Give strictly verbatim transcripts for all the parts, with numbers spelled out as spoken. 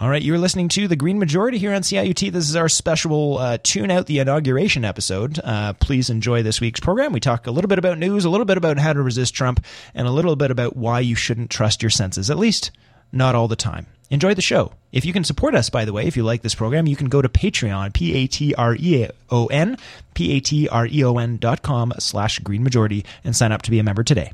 All right, you're listening to The Green Majority here on C I U T. This is our special uh, Tune Out the Inauguration episode. Uh, please enjoy this week's program. We talk a little bit about news, a little bit about how to resist Trump, and a little bit about why you shouldn't trust your senses, at least not all the time. Enjoy the show. If you can support us, by the way, if you like this program, you can go to Patreon, P A T R E O N, P A T R E O N dot com slash Green Majority, and sign up to be a member today.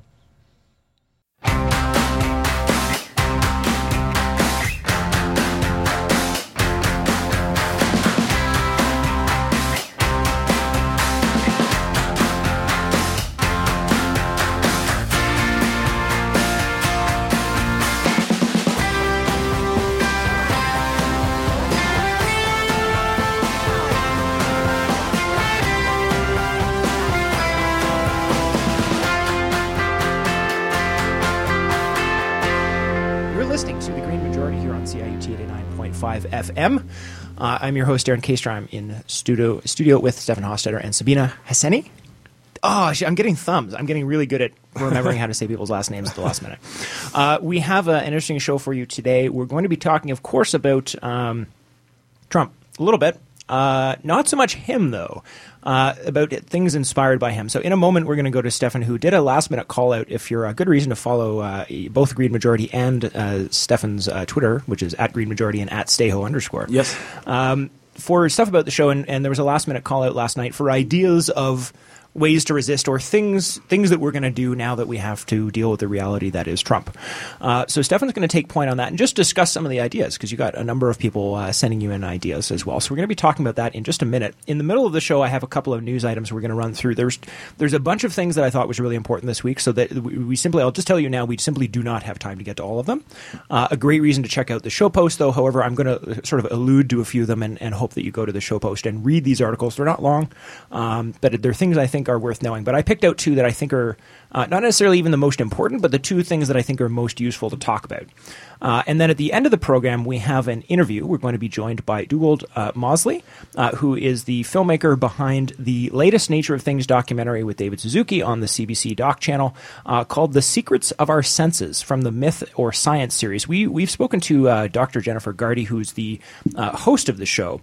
F M. Uh, I'm your host, Aaron Kaster. I'm in studio studio with Stephen Hostetter and Sabina Hasseni. Oh, I'm getting thumbs. I'm getting really good at remembering how to say people's last names at the last minute. Uh, we have a, an interesting show for you today. We're going to be talking, of course, about um, Trump a little bit. Uh, not so much him, though, uh, about things inspired by him. So in a moment, we're going to go to Stefan, who did a last-minute call-out. If you're a good reason to follow uh, both Green Majority and uh, Stefan's uh, Twitter, which is at Green Majority and at Stayho underscore. Yes. Um, for stuff about the show, and, and there was a last-minute call-out last night for ideas of ways to resist or things things that we're going to do now that we have to deal with the reality that is Trump. Uh, so Stefan's going to take point on that and just discuss some of the ideas, because you got a number of people uh, sending you in ideas as well. So we're going to be talking about that in just a minute. In the middle of the show, I have a couple of news items we're going to run through. There's there's a bunch of things that I thought was really important this week, so that we, we simply, I'll just tell you now, we simply do not have time to get to all of them. Uh, a great reason to check out the show post, though. However, I'm going to sort of allude to a few of them and, and hope that you go to the show post and read these articles. They're not long, um, but they're things I think are worth knowing. But I picked out two that I think are uh, not necessarily even the most important, but the two things that I think are most useful to talk about. Uh, and then at the end of the program, we have an interview. We're going to be joined by Dougald uh, Mosley, uh, who is the filmmaker behind the latest Nature of Things documentary with David Suzuki on the C B C Doc channel uh, called The Secrets of Our Senses, from the Myth or Science series. We, we've spoken to uh, Doctor Jennifer Gardy, who's the uh, host of the show,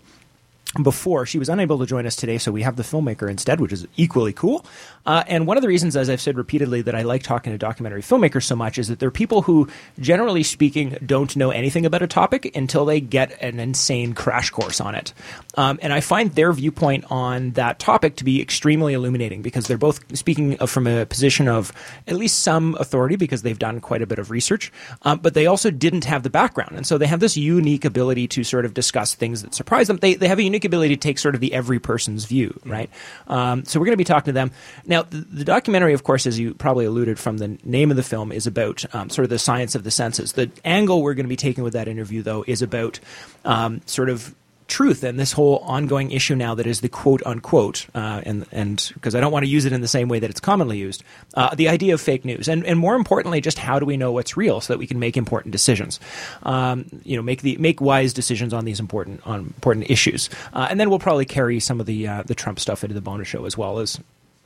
before. She was unable to join us today, so we have the filmmaker instead, which is equally cool. Uh, and one of the reasons, as I've said repeatedly, that I like talking to documentary filmmakers so much is that they're people who, generally speaking, don't know anything about a topic until they get an insane crash course on it. Um, and I find their viewpoint on that topic to be extremely illuminating, because they're both speaking of, from a position of at least some authority, because they've done quite a bit of research, um, but they also didn't have the background. And so they have this unique ability to sort of discuss things that surprise them. They, they have a unique ability to take sort of the every person's view, right? Um, so we're going to be talking to them. Now, the, the documentary, of course, as you probably alluded from the name of the film, is about um, sort of the science of the senses. The angle we're going to be taking with that interview, though, is about um, sort of truth and this whole ongoing issue now that is the quote-unquote, uh, and and because I don't want to use it in the same way that it's commonly used, uh, the idea of fake news. And and more importantly, just how do we know what's real so that we can make important decisions, um, you know, make the make wise decisions on these important on important issues. Uh, and then we'll probably carry some of the, uh, the Trump stuff into the bonus show, as well as,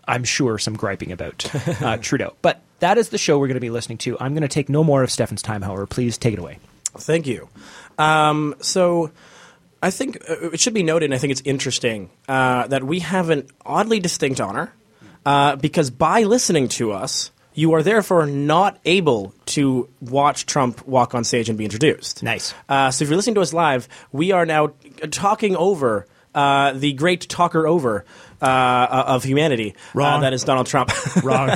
I'm sure, some griping about uh, Trudeau. But that is the show we're going to be listening to. I'm going to take no more of Stefan's time, however. Please take it away. Thank you. Um, so... I think it should be noted, and I think it's interesting, uh, that we have an oddly distinct honor, uh, because by listening to us, you are therefore not able to watch Trump walk on stage and be introduced. Nice. Uh, so if you're listening to us live, we are now talking over uh, the great talker over uh, of humanity. Wrong. Uh, that is Donald Trump. Wrong.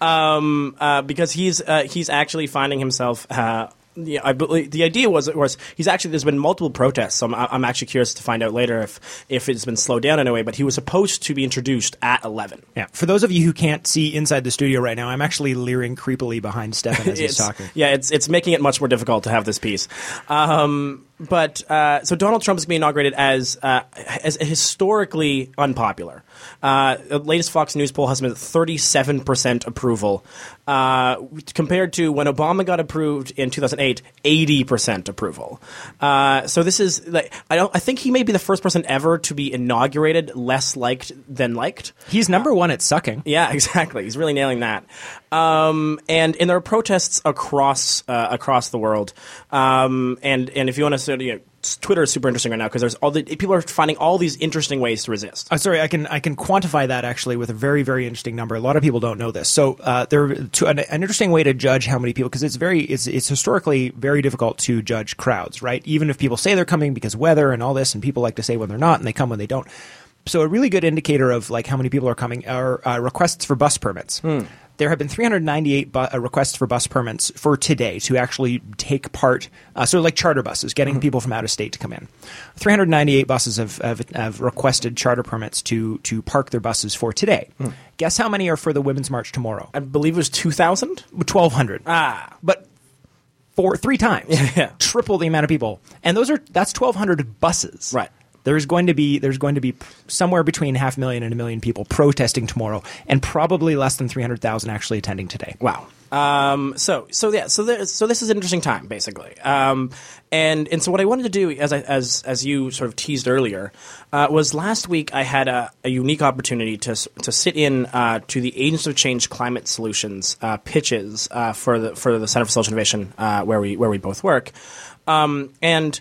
um, uh, because he's uh, he's actually finding himself uh, – Yeah, I believe the idea was was he's actually there's been multiple protests. So I'm I'm actually curious to find out later if if it's been slowed down in a way. But he was supposed to be introduced at eleven. Yeah. For those of you who can't see inside the studio right now, I'm actually leering creepily behind Stefan as he's talking. Yeah, it's it's making it much more difficult to have this piece. Um, But uh, so Donald Trump's going to be inaugurated as uh, as historically unpopular. Uh, the latest Fox News poll has him at thirty-seven percent approval, uh, compared to when Obama got approved in two thousand eight, eighty percent approval. Uh, so this is like, I don't. I think he may be the first person ever to be inaugurated less liked than liked. He's number one at sucking. Yeah, exactly. He's really nailing that. Um, and and there are protests across uh, across the world. Um, and and if you want to. So, you know, Twitter is super interesting right now because there's all the people are finding all these interesting ways to resist. I'm sorry, I can I can quantify that actually with a very very interesting number. A lot of people don't know this, so uh, there to, an, an interesting way to judge how many people, because it's very it's it's historically very difficult to judge crowds, right? Even if people say they're coming because weather and all this, and people like to say when they're not and they come when they don't. So a really good indicator of like how many people are coming are uh, requests for bus permits. Mm. There have been three hundred ninety-eight bu- uh, requests for bus permits for today to actually take part, uh, sort of like charter buses, getting mm-hmm. people from out of state to come in. three hundred ninety-eight buses have, have, have requested charter permits to to park their buses for today. Mm. Guess how many are for the Women's March tomorrow? I believe it was two thousand? twelve hundred. Ah. But four, three times. Yeah. Triple the amount of people. And those are that's twelve hundred buses. Right. There's going to be there's going to be somewhere between half a million and a million people protesting tomorrow, and probably less than three hundred thousand actually attending today. Wow. Um, so so yeah so there, so this is an interesting time basically, um, and and so what I wanted to do as I, as as you sort of teased earlier uh, was last week I had a, a unique opportunity to to sit in uh, to the Agents of Change Climate Solutions uh, pitches uh, for the for the Center for Social Innovation uh, where we where we both work, um, and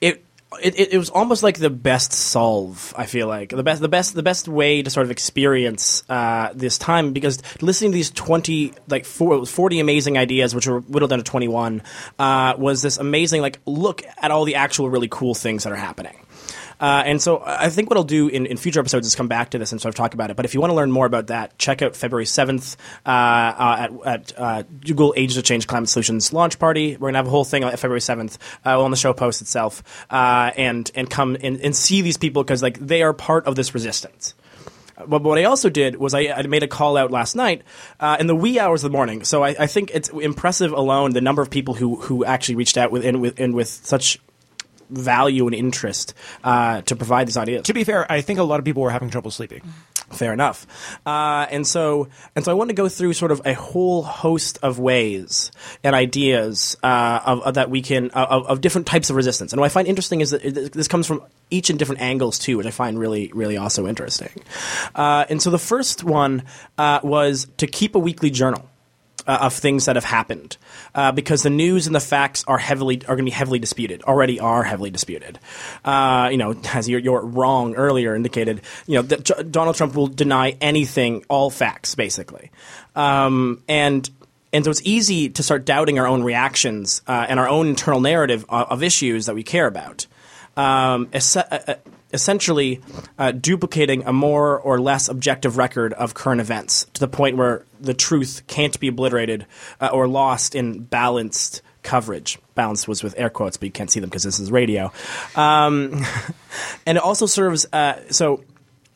it. It, it, it was almost like the best solve, I feel like. The best the best the best way to sort of experience uh, this time, because listening to these twenty like four, forty amazing ideas, which were whittled down to twenty one, uh, was this amazing like look at all the actual really cool things that are happening. Uh, and so I think what I'll do in, in future episodes is come back to this and sort of talk about it. But if you want to learn more about that, check out February seventh uh, uh, at, at uh, Google Age of Change Climate Solutions launch party. We're going to have a whole thing on February seventh uh, on the show post itself, uh, and, and come and, and see these people because like they are part of this resistance. But what I also did was I, I made a call out last night uh, in the wee hours of the morning. So I, I think it's impressive alone the number of people who, who actually reached out with and with, and with such – value and interest uh, to provide these ideas. To be fair, I think a lot of people were having trouble sleeping. Fair enough. Uh, and so and so I want to go through sort of a whole host of ways and ideas uh, of, of that we can uh, – of, of different types of resistance. And what I find interesting is that it, this comes from each in different angles too, which I find really, really also interesting. Uh, and so the first one uh, was to keep a weekly journal. Uh, of things that have happened, uh, because the news and the facts are heavily are going to be heavily disputed. Already are heavily disputed. Uh, you know, as your, your wrong earlier indicated, you know, that J- Donald Trump will deny anything, all facts basically, um, and. And so it's easy to start doubting our own reactions uh, and our own internal narrative of, of issues that we care about. Um, es- uh, essentially uh, duplicating a more or less objective record of current events to the point where the truth can't be obliterated uh, or lost in balanced coverage. Balanced was with air quotes, but you can't see them because this is radio. Um, and it also serves uh, – so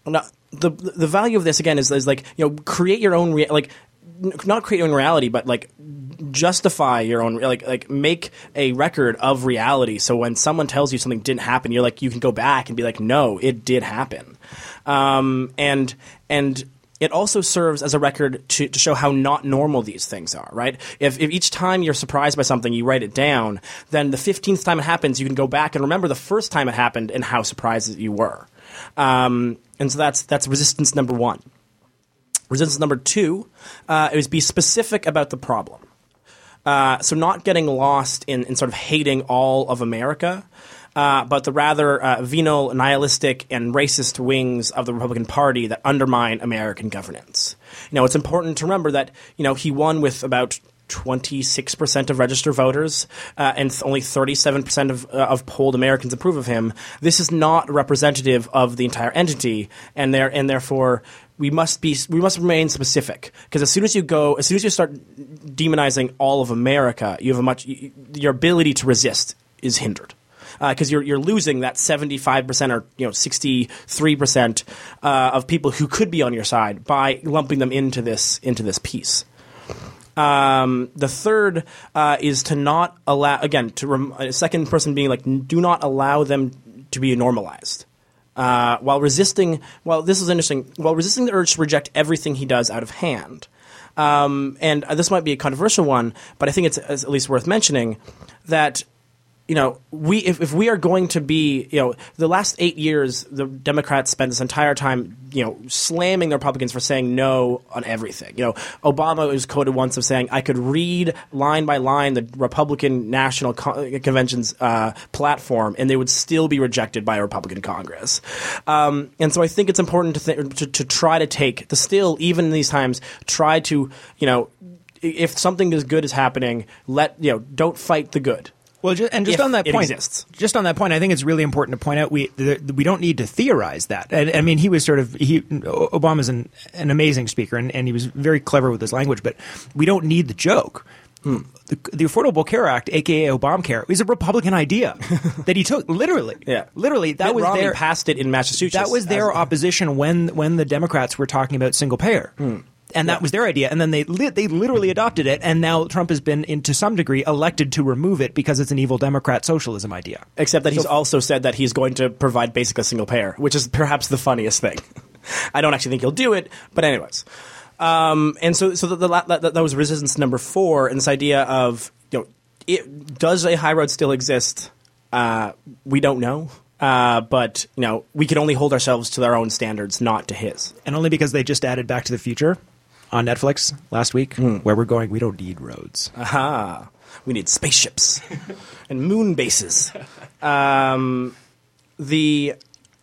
not, the the value of this, again, is, is like, you know, create your own re- – like not create your own reality, but like justify your own, like like make a record of reality. So when someone tells you something didn't happen, you're like you can go back and be like, no, it did happen. Um, and and it also serves as a record to, to show how not normal these things are. Right? If, if each time you're surprised by something, you write it down. Then the fifteenth time it happens, you can go back and remember the first time it happened and how surprised you were. Um, and so that's that's resistance number one. Resistance number two uh, is be specific about the problem. Uh, so not getting lost in, in sort of hating all of America, uh, but the rather uh, venal, nihilistic, and racist wings of the Republican Party that undermine American governance. You know, it's important to remember that, you know, he won with about twenty-six percent of registered voters uh, and th- only thirty-seven percent of, uh, of polled Americans approve of him. This is not representative of the entire entity, and there and therefore we must be we must remain specific, because as soon as you go as soon as you start demonizing all of America, you have a much you, your ability to resist is hindered, because uh, you're you're losing that seventy-five percent or you know sixty-three percent uh, of people who could be on your side by lumping them into this into this piece. Um, the third uh, is to not allow – again, to rem- second person being like, do not allow them to be normalized. Uh, while resisting – well, this is interesting. While resisting the urge to reject everything he does out of hand. Um, and this might be a controversial one, but I think it's, it's at least worth mentioning that – You know, we if, if we are going to be, you know, the last eight years, the Democrats spent this entire time, you know, slamming the Republicans for saying no on everything. You know, Obama was quoted once of saying, I could read line by line the Republican National Con- Convention's uh, platform, and they would still be rejected by a Republican Congress. Um, and so I think it's important to, th- to to try to take the still, even in these times, try to, you know, if something as good is happening, let, you know, don't fight the good. Well, just, and just if on that point, exists. just on that point, I think it's really important to point out we th- we don't need to theorize that. I, I mean, he was sort of he Obama's an, an amazing speaker, and, and he was very clever with his language, but we don't need the joke. Hmm. The, the Affordable Care Act, aka Obamacare, is a Republican idea that he took literally. Yeah, literally that Mitt was Romney their passed it in Massachusetts. That was their opposition when when the Democrats were talking about single payer. Hmm. And that yeah. was their idea. And then they li- they literally adopted it. And now Trump has been, in, to some degree, elected to remove it because it's an evil Democrat socialism idea. Except that so, he's also said that he's going to provide basically a single payer, which is perhaps the funniest thing. I don't actually think he'll do it. But anyways. Um, and so so the, the, that, that was resistance number four. And this idea of, you know, it, does a high road still exist? Uh, we don't know. Uh, but, you know, we can only hold ourselves to our own standards, not to his. And only because they just added Back to the Future on Netflix last week, mm. where we're going, we don't need roads. Aha. We need spaceships and moon bases. Um, the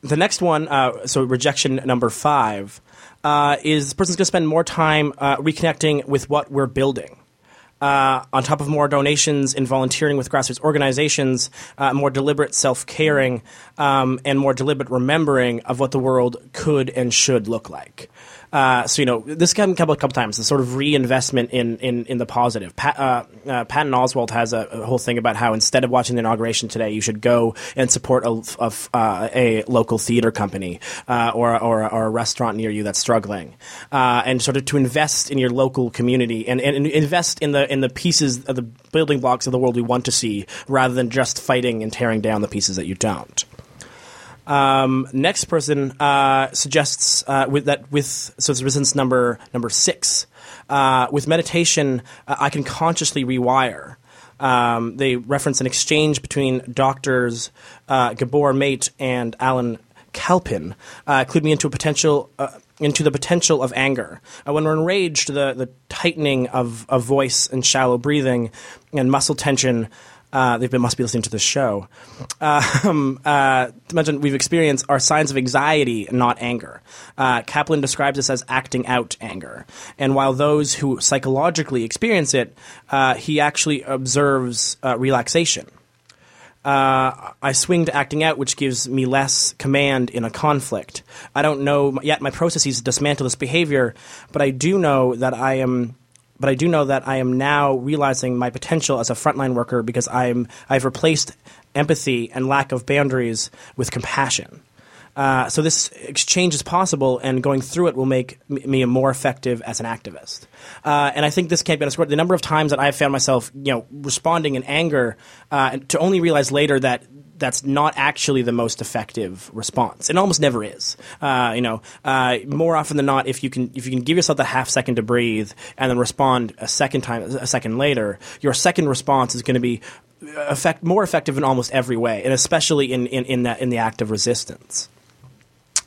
the next one, uh, so rejection number five, uh, is this person's going to spend more time uh, reconnecting with what we're building. Uh, on top of more donations and volunteering with grassroots organizations, uh, more deliberate self-caring, um, and more deliberate remembering of what the world could and should look like. Uh, so, you know, this came up a couple times, the sort of reinvestment in, in, in the positive. Pat, uh, uh, Patton Oswalt has a, a whole thing about how instead of watching the inauguration today, you should go and support a, a, uh, a local theater company uh, or, or, or a restaurant near you that's struggling. Uh, and sort of to invest in your local community and, and, and invest in the, in the pieces of the building blocks of the world we want to see rather than just fighting and tearing down the pieces that you don't. Um, next person uh, suggests uh, with that with so it's resistance number number six uh, with meditation uh, I can consciously rewire. Um, they reference an exchange between doctors uh, Gabor Mate and Alan Kalpin, uh, clued me into a potential. Uh, into the potential of anger. Uh, when we're enraged, the, the tightening of, of voice and shallow breathing and muscle tension, uh, they must be listening to this show, uh, um, uh, to mention we've experienced are signs of anxiety, not anger. Uh, Kaplan describes this as acting out anger. And while those who psychologically experience it, uh, he actually observes uh, relaxation. Uh, I swing to acting out, which gives me less command in a conflict. I don't know yet my processes dismantle this behavior, but I do know that I am. But I do know that I am now realizing my potential as a frontline worker because I'm. I've replaced empathy and lack of boundaries with compassion. Uh, so this exchange is possible, and going through it will make me more effective as an activist. Uh, and I think this can't be underscored. The number of times that I have found myself, you know, responding in anger, uh, to only realize later that that's not actually the most effective response. It almost never is. Uh, you know, uh, more often than not, if you can if you can give yourself the half second to breathe and then respond a second time, a second later, your second response is going to be effect more effective in almost every way, and especially in in in, that, in the act of resistance.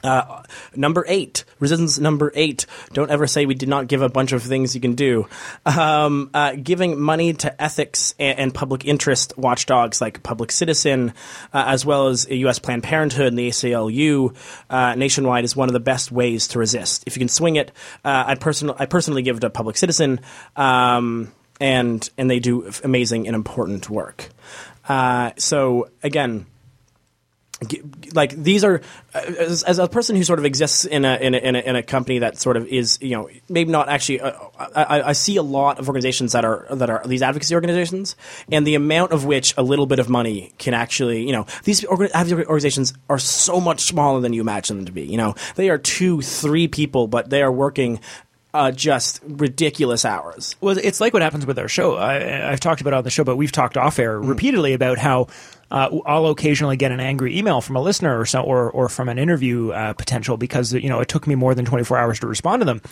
Uh, number eight, resistance number eight. Don't ever say we did not give a bunch of things you can do. Um, uh, giving money to ethics and, and public interest watchdogs like Public Citizen, uh, as well as U S Planned Parenthood and the A C L U uh, nationwide is one of the best ways to resist. If you can swing it, uh, I, person- I personally give to Public Citizen, um, and and they do amazing and important work. Uh, so again. Like these are, as, as a person who sort of exists in a, in a in a in a company that sort of is, you know, maybe not actually. Uh, I, I see a lot of organizations that are that are these advocacy organizations, and the amount of which a little bit of money can actually, you know, these advocacy organizations are so much smaller than you imagine them to be. You know, they are two, three people, but they are working Uh, just ridiculous hours. Well, it's like what happens with our show. I, I've talked about it on the show, but we've talked off air mm. repeatedly about how uh, I'll occasionally get an angry email from a listener or so, or, or from an interview uh, potential because, you know, it took me more than twenty-four hours to respond to them.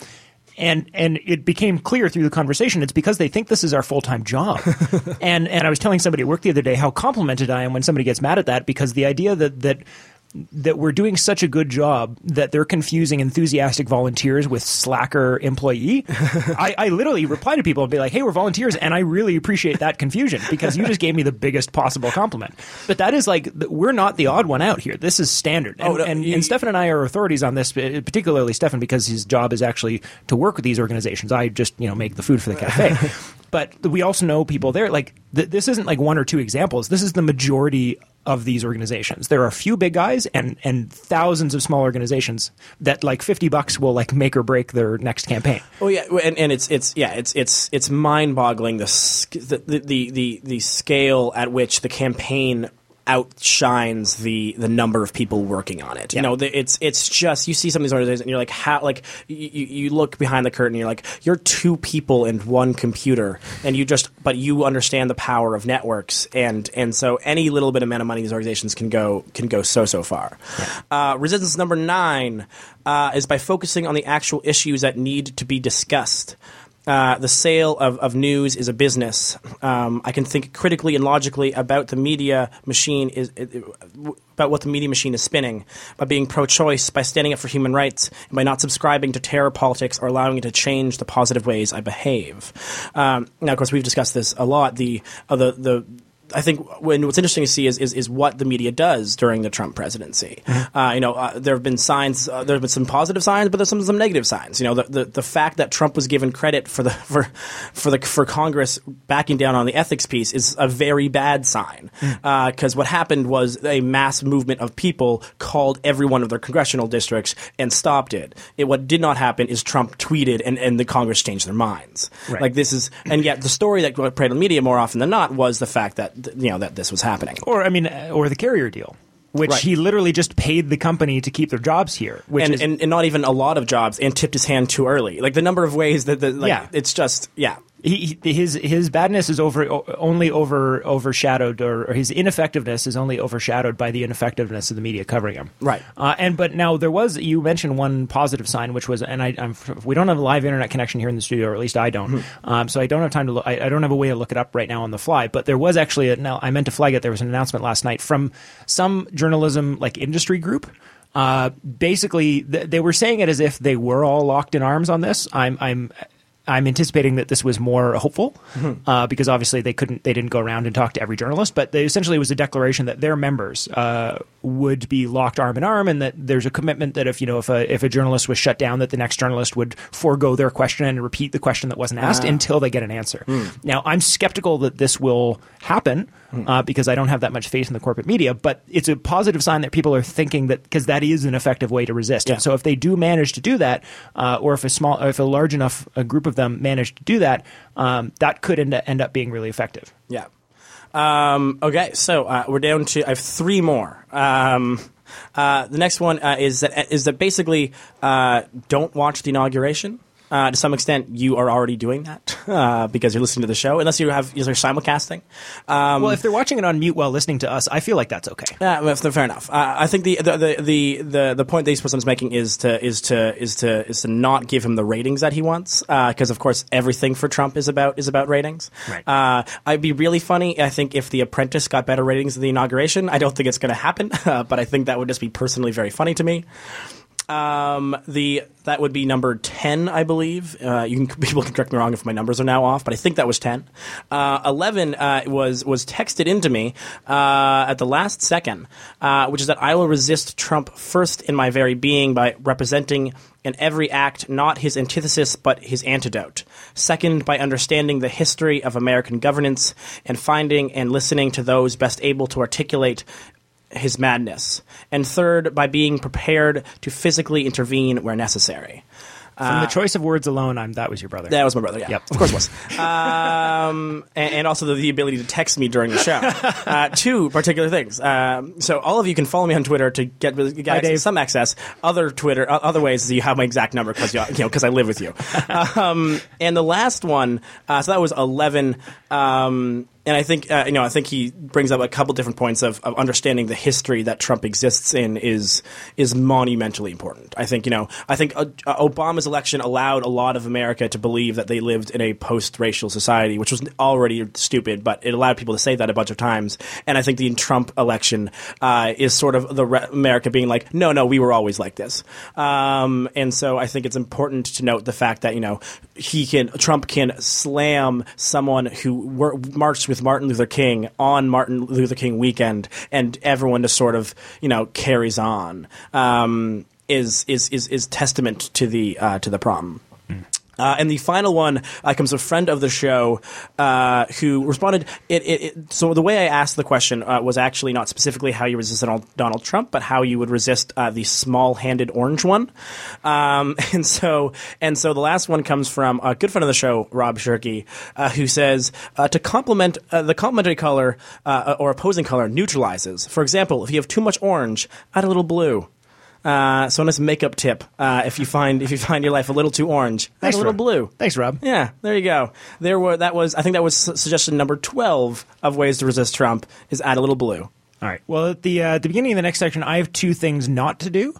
And and it became clear through the conversation, it's because they think this is our full-time job. and and I was telling somebody at work the other day how complimented I am when somebody gets mad at that, because the idea that that that we're doing such a good job that they're confusing enthusiastic volunteers with slacker employee. I, I literally reply to people and be like, hey, we're volunteers, and I really appreciate that confusion because you just gave me the biggest possible compliment. But that is like, we're not the odd one out here. This is standard. And, oh, no, and, you, and Stefan and I are authorities on this, particularly Stefan, because his job is actually to work with these organizations. I just, you know, make the food for the cafe. But we also know people there. Like th- this isn't like one or two examples. This is the majority of these organizations. There are a few big guys and and thousands of small organizations that like fifty bucks will like make or break their next campaign. Oh yeah, and and it's it's yeah, it's it's it's mind-boggling the the the the, the scale at which the campaign outshines the the number of people working on it. Yeah. You know, the, it's it's just, you see some of these organizations and you're like, how, like you, you look behind the curtain and you're like, you're two people and one computer, and you just, but you understand the power of networks, and and so any little bit amount of money these organizations can go can go so so far. Yeah. Uh, resistance number nine uh, is by focusing on the actual issues that need to be discussed. Uh, the sale of, of news is a business. Um, I can think critically and logically about the media machine is it, it, about what the media machine is spinning, by being pro-choice, by standing up for human rights, and by not subscribing to terror politics or allowing it to change the positive ways I behave. Um, now, of course, we've discussed this a lot. The uh, the the. I think when what's interesting to see is, is is what the media does during the Trump presidency. Uh, you know, uh, there have been signs, uh, there have been some positive signs, but there's some some negative signs. You know, the, the the fact that Trump was given credit for the for for the for Congress backing down on the ethics piece is a very bad sign, because uh, what happened was a mass movement of people called every one of their congressional districts and stopped it. it what did not happen is Trump tweeted and, and the Congress changed their minds. Right. Like this is, and yet the story that preyed on the media more often than not was the fact that, you know, that this was happening. Or, I mean, or the carrier deal, which right. he literally just paid the company to keep their jobs here. Which and, is, and, and not even a lot of jobs, and tipped his hand too early. Like, the number of ways that, the, like, yeah. it's just, yeah. He, his his badness is over only over overshadowed, or, or his ineffectiveness is only overshadowed by the ineffectiveness of the media covering him. Right. Uh, and but now there was, you mentioned one positive sign, which was, and I I'm, we don't have a live internet connection here in the studio, or at least I don't. Mm-hmm. Um, so I don't have time to look, I, I don't have a way to look it up right now on the fly. But there was actually a, now I meant to flag it. There was an announcement last night from some journalism like industry group. Uh, basically, th- they were saying it as if they were all locked in arms on this. I'm I'm. I'm anticipating that this was more hopeful, mm-hmm. uh, because obviously they couldn't, they didn't go around and talk to every journalist, but they essentially, it was a declaration that their members uh, would be locked arm in arm, and that there's a commitment that if you know if a if a journalist was shut down, that the next journalist would forego their question and repeat the question that wasn't asked ah. until they get an answer. Mm. Now, I'm skeptical that this will happen mm. uh, because I don't have that much faith in the corporate media, but it's a positive sign that people are thinking that, because that is an effective way to resist. Yeah. And so if they do manage to do that, uh, or if a small, or if a large enough a group of them managed to do that, um, that could end, end up being really effective. Yeah. Um, okay, so uh, we're down to – I have three more. Um, uh, the next one uh, is that is that basically uh, don't watch the inauguration. Uh, to some extent, you are already doing that uh, because you're listening to the show, unless you have, you're simulcasting. Um, well, if they're watching it on mute while listening to us, I feel like that's okay. Yeah, uh, fair enough. Uh, I think the the, the the the point that this person's making is to is to is to is to not give him the ratings that he wants, because uh, of course everything for Trump is about is about ratings. Right. Uh, I'd be really funny. I think if The Apprentice got better ratings than the inauguration, I don't think it's going to happen. Uh, but I think that would just be personally very funny to me. Um, the that would be number ten, I believe. Uh, you can people can correct me wrong if my numbers are now off, but I think that was ten. Uh, eleven uh, was was texted into me uh, at the last second, uh, which is that I will resist Trump first in my very being by representing in every act not his antithesis but his antidote. Second, by understanding the history of American governance and finding and listening to those best able to articulate his madness, and third, by being prepared to physically intervene where necessary. From uh, the choice of words alone, I'm that was your brother. That was my brother, yeah. Yep. Of course it was. um, and, and also the, the ability to text me during the show. Uh, two particular things. Um, so all of you can follow me on Twitter to get, get some access. Other Twitter, uh, other ways is you have my exact number because you know, because I live with you. Um, and the last one, uh, so that was eleven. Um, And I think uh, you know I think he brings up a couple different points of, of understanding the history that Trump exists in is is monumentally important. I think you know I think uh, Obama's election allowed a lot of America to believe that they lived in a post-racial society, which was already stupid, but it allowed people to say that a bunch of times. And I think the Trump election uh, is sort of the re- America being like, no, no, we were always like this. Um, and so I think it's important to note the fact that you know he can Trump can slam someone who were, marched with Martin Luther King on Martin Luther King weekend, and everyone just sort of you know carries on um, is is is is testament to the uh, to the problem. Mm. Uh, and the final one uh, comes a friend of the show uh, who responded. It, it, it, so the way I asked the question uh, was actually not specifically how you resist Donald Trump, but how you would resist uh, the small-handed orange one. Um, and so, and so the last one comes from a good friend of the show, Rob Shirky, uh, who says uh, to complement uh, the complementary color uh, or opposing color neutralizes. For example, if you have too much orange, add a little blue. Uh, so a nice makeup tip. Uh, if you find if you find your life a little too orange, add a little blue. Thanks, Rob. Yeah, there you go. There were that was I think that was suggestion number twelve of ways to resist Trump is add a little blue. All right. Well, at the uh, at the beginning of the next section, I have two things not to do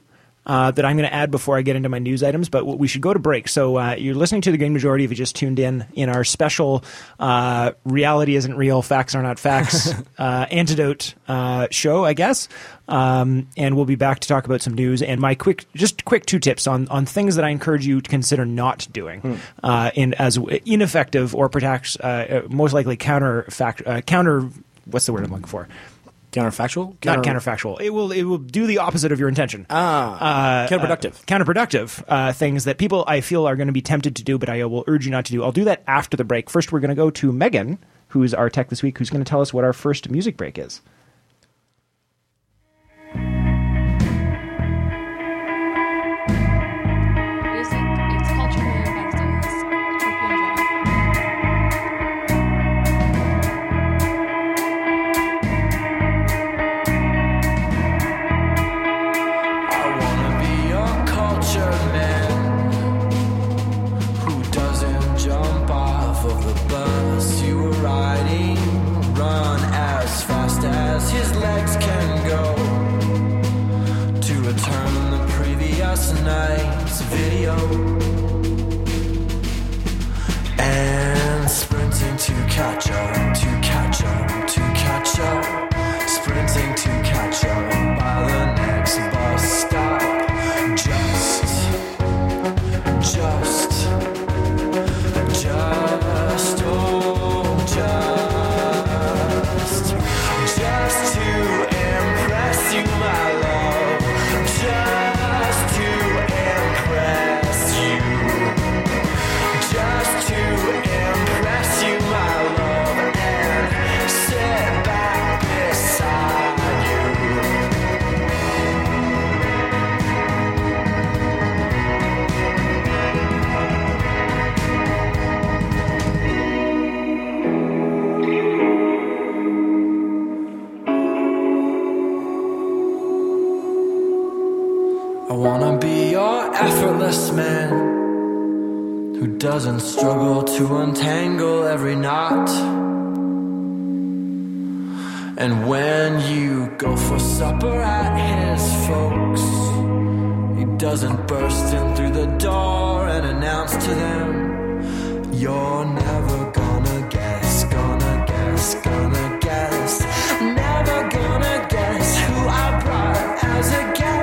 uh, that I'm going to add before I get into my news items. But we should go to break. So uh, you're listening to the Green Majority. If you just tuned in, in our special uh, "Reality Isn't Real, Facts Are Not Facts" uh, antidote uh, show, I guess. Um, and we'll be back to talk about some news and my quick, just quick two tips on, on things that I encourage you to consider not doing, mm. uh, and as ineffective or perhaps, uh, most likely counter fact, uh, counter, what's the word I'm looking for? Counterfactual? Counter- Not counterfactual. It will it will do the opposite of your intention. Ah, uh, counterproductive. Uh, counterproductive uh, things that people I feel are going to be tempted to do, but I will urge you not to do. I'll do that after the break. First, we're going to go to Megan, who's our tech this week, who's going to tell us what our first music break is. Night's video and sprinting to catch up, to catch up, to catch up, sprinting to catch up by the next bus stop. Just, just, just, oh, just, just to impress you, my love. Just effortless man who doesn't struggle to untangle every knot. And when you go for supper at his folks, he doesn't burst in through the door and announce to them, you're never gonna guess, gonna guess, gonna guess, never gonna guess who I brought as a guest.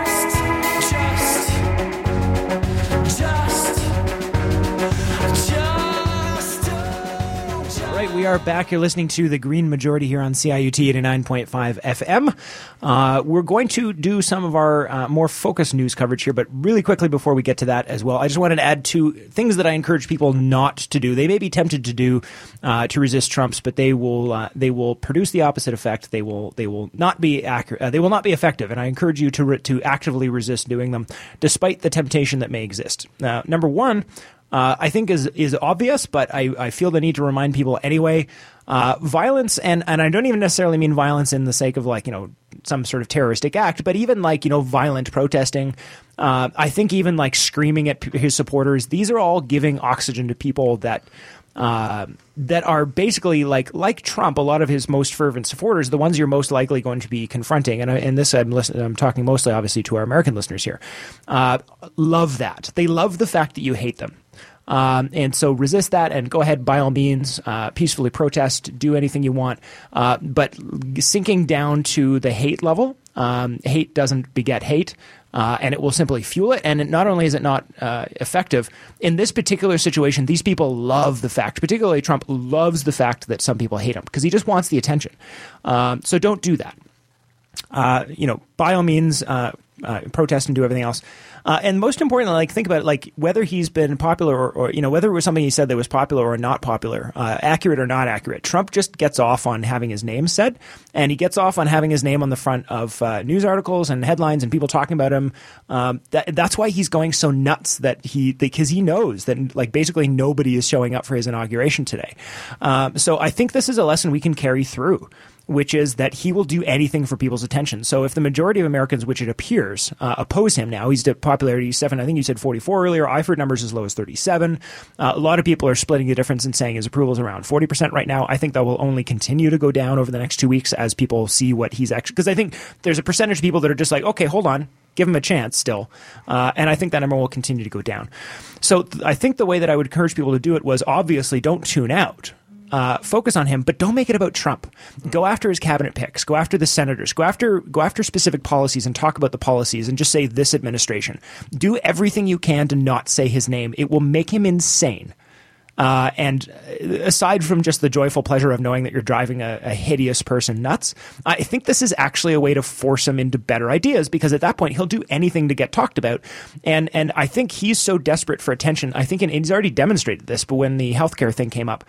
We we are back. You're listening to the Green Majority here on C I U T eighty-nine point five F M. Uh, we're going to do some of our uh, more focused news coverage here, but really quickly before we get to that as well, I just wanted to add two things that I encourage people not to do. They may be tempted to do uh, to resist Trump's, but they will uh, they will produce the opposite effect. They will they will not be accurate. Uh, they will not be effective, and I encourage you to re- to actively resist doing them, despite the temptation that may exist. Uh, number one. Uh, I think is is obvious, but I, I feel the need to remind people anyway. Uh, violence, and, and I don't even necessarily mean violence in the sake of like, you know, some sort of terroristic act, but even like, you know, violent protesting. Uh, I think even like screaming at his supporters, these are all giving oxygen to people that uh, that are basically like like Trump. A lot of his most fervent supporters, the ones you're most likely going to be confronting, and in this I'm listening, I'm talking mostly obviously to our American listeners here. Uh, love that they love the fact that you hate them. Um, and so resist that and go ahead, by all means, uh, peacefully protest, do anything you want. Uh, but sinking down to the hate level, um, hate doesn't beget hate, uh, and it will simply fuel it. And it, not only is it not uh, effective, in this particular situation, these people love the fact, particularly Trump loves the fact that some people hate him because he just wants the attention. Um, so don't do that. Uh, you know, by all means, uh, uh, protest and do everything else. Uh, and most importantly, like think about it, like whether he's been popular or, or, you know, whether it was something he said that was popular or not popular, uh, accurate or not accurate. Trump just gets off on having his name said, and he gets off on having his name on the front of uh, news articles and headlines and people talking about him. Um, that, that's why he's going so nuts that he because he knows that like basically nobody is showing up for his inauguration today. Um, so I think this is a lesson we can carry through, which is that he will do anything for people's attention. So if the majority of Americans, which it appears, uh, oppose him now, he's to popularity seven, I think you said forty-four earlier. I've heard numbers as low as thirty-seven. Uh, a lot of people are splitting the difference and saying his approval is around forty percent right now. I think that will only continue to go down over the next two weeks as people see what he's actually, because I think there's a percentage of people that are just like, okay, hold on. Give him a chance still. Uh, and I think that number will continue to go down. So th- I think the way that I would encourage people to do it was obviously don't tune out. Uh, focus on him, but don't make it about Trump. Go after his cabinet picks. Go after the senators. Go after go after specific policies and talk about the policies and just say this administration. Do everything you can to not say his name. It will make him insane. Uh, and aside from just the joyful pleasure of knowing that you're driving a, a hideous person nuts, I think this is actually a way to force him into better ideas, because at that point he'll do anything to get talked about. And and I think he's so desperate for attention. I think, and he's already demonstrated this, but when the healthcare thing came up,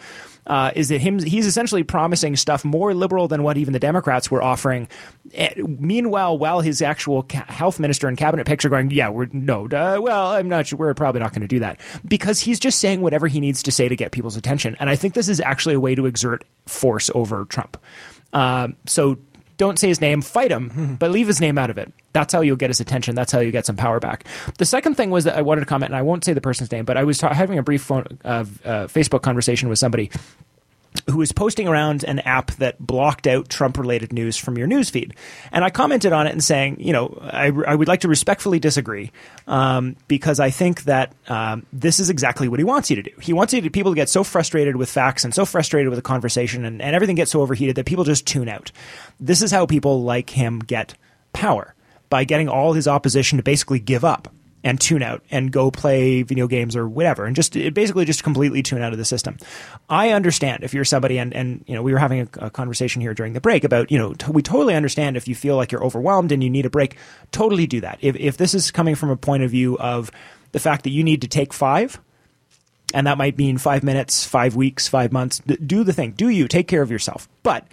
uh, is that him? He's essentially promising stuff more liberal than what even the Democrats were offering. And meanwhile, while his actual ca- health minister and cabinet picks are going, yeah, we're no, uh, well, I'm not sure, we're probably not going to do that, because he's just saying whatever he needs to say to get people's attention. And I think this is actually a way to exert force over Trump. Um, so don't say his name, fight him, but leave his name out of it. That's how you'll get his attention. That's how you get some power back. The second thing was that I wanted to comment, and I won't say the person's name, but I was ta- having a brief phone, uh, uh, Facebook conversation with somebody who was posting around an app that blocked out Trump-related news from your newsfeed. And I commented on it and saying, you know, I, I would like to respectfully disagree um, because I think that um, this is exactly what he wants you to do. He wants you to, people to get so frustrated with facts and so frustrated with the conversation and, and everything gets so overheated that people just tune out. This is how people like him get power, by getting all his opposition to basically give up and tune out and go play video games or whatever, and just it basically just completely tune out of the system. I understand if you're somebody, and, and you know, we were having a, a conversation here during the break about, you know, t- we totally understand if you feel like you're overwhelmed and you need a break, totally do that. If if this is coming from a point of view of the fact that you need to take five, and that might mean five minutes, five weeks, five months, th- do the thing. Do you, take care of yourself. But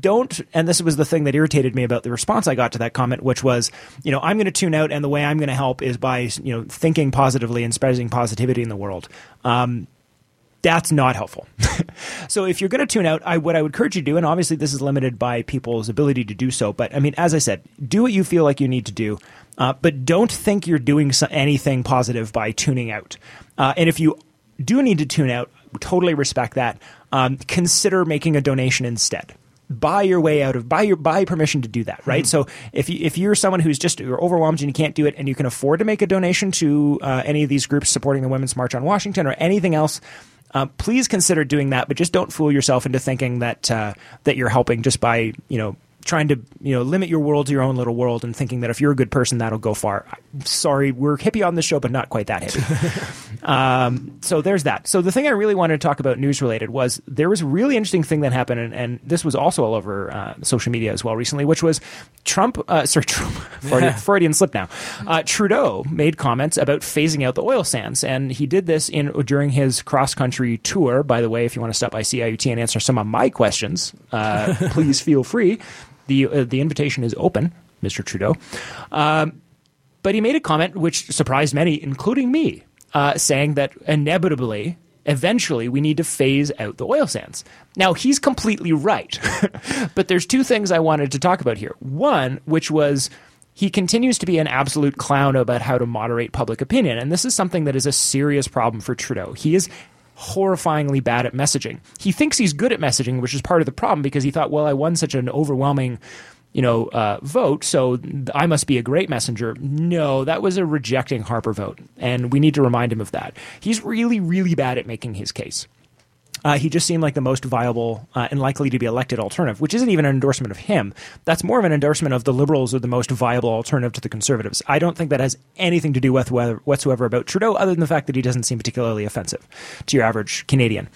don't, and this was the thing that irritated me about the response I got to that comment, which was, you know, I'm going to tune out, and the way I'm going to help is by, you know, thinking positively and spreading positivity in the world. Um, that's not helpful. So if you're going to tune out, I, what I would encourage you to do, and obviously this is limited by people's ability to do so, but I mean, as I said, do what you feel like you need to do, uh, but don't think you're doing so, anything positive by tuning out. Uh, and if you do need to tune out, totally respect that. Um, consider making a donation instead. Buy your way out of buy your buy permission to do that, right? Mm-hmm. So if you, if you're someone who's just you're overwhelmed and you can't do it, and you can afford to make a donation to uh, any of these groups supporting the Women's March on Washington or anything else, uh, please consider doing that. But just don't fool yourself into thinking that uh, that you're helping just by, you know, trying to, you know, limit your world to your own little world and thinking that if you're a good person, that'll go far. I'm sorry, we're hippie on this show, but not quite that hippie. um, so there's that. So the thing I really wanted to talk about news related was there was a really interesting thing that happened, and, and this was also all over uh, social media as well recently, which was Trump, uh, sorry, Trump, Freudian, Freudian slip now, uh, Trudeau made comments about phasing out the oil sands. And he did this in during his cross-country tour. By the way, if you want to stop by C I U T and answer some of my questions, uh, please feel free. The uh, the invitation is open, Mister Trudeau. Um, but he made a comment which surprised many, including me, uh, saying that inevitably, eventually, we need to phase out the oil sands. Now, he's completely right. But there's two things I wanted to talk about here. One, which was he continues to be an absolute clown about how to moderate public opinion. And this is something that is a serious problem for Trudeau. He is horrifyingly bad at messaging. He thinks he's good at messaging, which is part of the problem, because he thought, well, I won such an overwhelming, you know, uh, vote, so I must be a great messenger. No, that was a rejecting Harper vote, and we need to remind him of that. He's really, really bad at making his case. Uh, he just seemed like the most viable uh, and likely to be elected alternative, which isn't even an endorsement of him. That's more of an endorsement of the Liberals are the most viable alternative to the Conservatives. I don't think that has anything to do with whether, whatsoever about Trudeau, other than the fact that he doesn't seem particularly offensive to your average Canadian.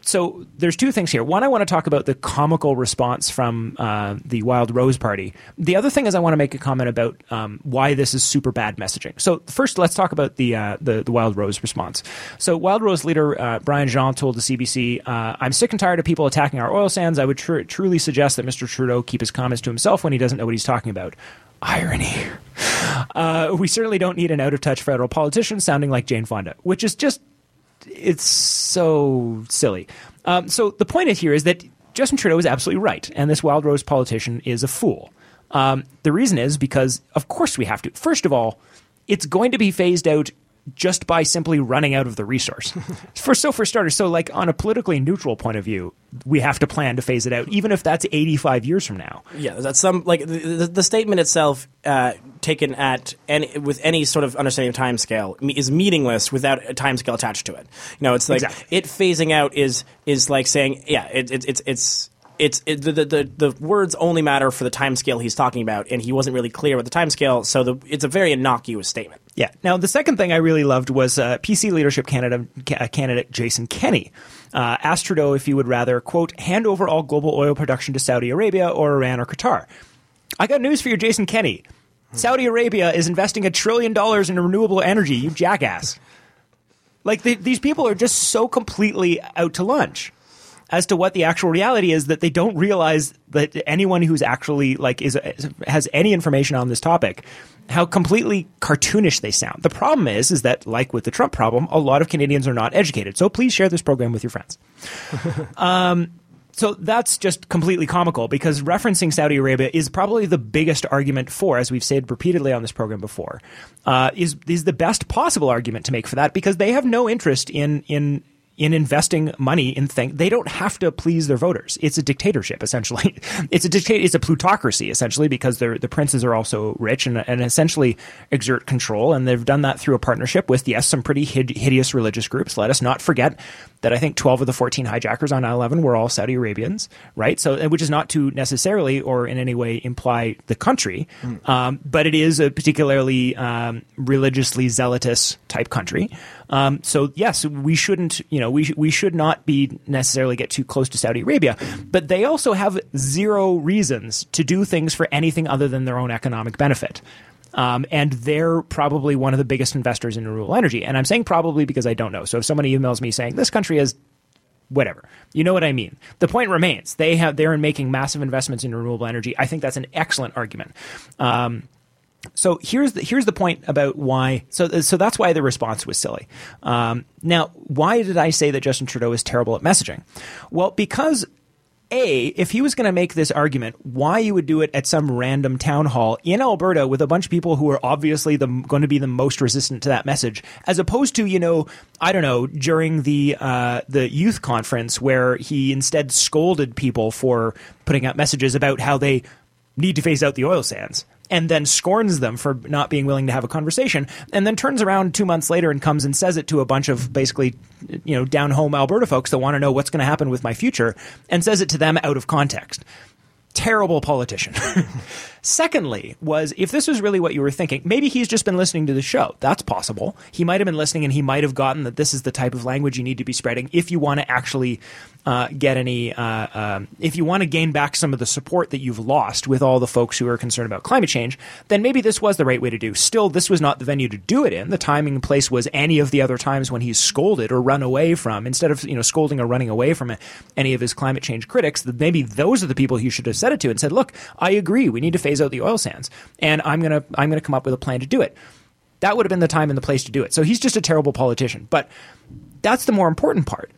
So there's two things here. One, I want to talk about the comical response from uh, the Wild Rose Party. The other thing is I want to make a comment about um, why this is super bad messaging. So first, let's talk about the uh, the, the Wild Rose response. So Wild Rose leader uh, Brian Jean told the C B C, uh, I'm sick and tired of people attacking our oil sands. I would tr- truly suggest that Mister Trudeau keep his comments to himself when he doesn't know what he's talking about. Irony. Uh, we certainly don't need an out-of-touch federal politician sounding like Jane Fonda, which is just... It's so silly. Um, so the point here is that Justin Trudeau is absolutely right, and this Wild Rose politician is a fool. Um, the reason is because, of course, we have to. First of all, it's going to be phased out just by simply running out of the resource. for so for starters, so like on a politically neutral point of view, we have to plan to phase it out, even if that's eighty-five years from now. Yeah, that's some like the, the, the statement itself, uh, taken at any with any sort of understanding of time scale, is meaningless without a time scale attached to it. You know, it's like exactly. It phasing out is is like saying, yeah, it, it, it's it's. It's it, the, the the words only matter for the timescale he's talking about, and he wasn't really clear with the timescale, so the, it's a very innocuous statement. Yeah. Now, the second thing I really loved was uh, P C Leadership Canada ca- candidate Jason Kenney uh, asked Trudeau if he would rather, quote, hand over all global oil production to Saudi Arabia or Iran or Qatar. I got news for you, Jason Kenney. Hmm. Saudi Arabia is investing a trillion dollars in renewable energy, you jackass. Like, the, these people are just so completely out to lunch as to what the actual reality is, that they don't realize that anyone who's actually like is has any information on this topic, how completely cartoonish they sound. The problem is, is that like with the Trump problem, a lot of Canadians are not educated. So please share this program with your friends. um, so that's just completely comical, because referencing Saudi Arabia is probably the biggest argument for, as we've said repeatedly on this program before, uh, is is the best possible argument to make for that, because they have no interest in in. in investing money in things. They don't have to please their voters. It's a dictatorship, essentially. It's a dicta- It's a plutocracy, essentially, because the princes are also rich and, and essentially exert control. And they've done that through a partnership with, yes, some pretty hid- hideous religious groups. Let us not forget that I think twelve of the fourteen hijackers on nine eleven were all Saudi Arabians, right? So, which is not to necessarily or in any way imply the country, mm. um, but it is a particularly um, religiously zealous type country. Um, so yes, we shouldn't, you know, we sh- we should not be necessarily get too close to Saudi Arabia, but they also have zero reasons to do things for anything other than their own economic benefit. Um, and they're probably one of the biggest investors in renewable energy. And I'm saying probably because I don't know. So if somebody emails me saying this country is whatever, you know what I mean. The point remains, they have, they're making massive investments in renewable energy. I think that's an excellent argument. Um, So here's the, here's the point about why – so so that's why the response was silly. Um, now, why did I say that Justin Trudeau is terrible at messaging? Well, because, A, if he was going to make this argument, why you would do it at some random town hall in Alberta with a bunch of people who are obviously the, going to be the most resistant to that message, as opposed to, you know, I don't know, during the uh, the youth conference where he instead scolded people for putting out messages about how they need to phase out the oil sands, and then scorns them for not being willing to have a conversation, and then turns around two months later and comes and says it to a bunch of basically, you know, down-home Alberta folks that want to know what's going to happen with my future, and says it to them out of context. terrible politician. Secondly was, if this was really what you were thinking, maybe he's just been listening to the show. That's possible. He might have been listening and he might have gotten that this is the type of language you need to be spreading if you want to actually uh, get any uh, – um, if you want to gain back some of the support that you've lost with all the folks who are concerned about climate change, then maybe this was the right way to do. Still, this was not the venue to do it in. The timing and place was any of the other times when he's scolded or run away from. Instead of, you know, scolding or running away from any of his climate change critics, maybe those are the people he should have said it to and said, look, I agree. We need to phase out the oil sands, and I'm going to I'm going to come up with a plan to do it. That would have been the time and the place to do it. So he's just a terrible politician. But that's the more important part.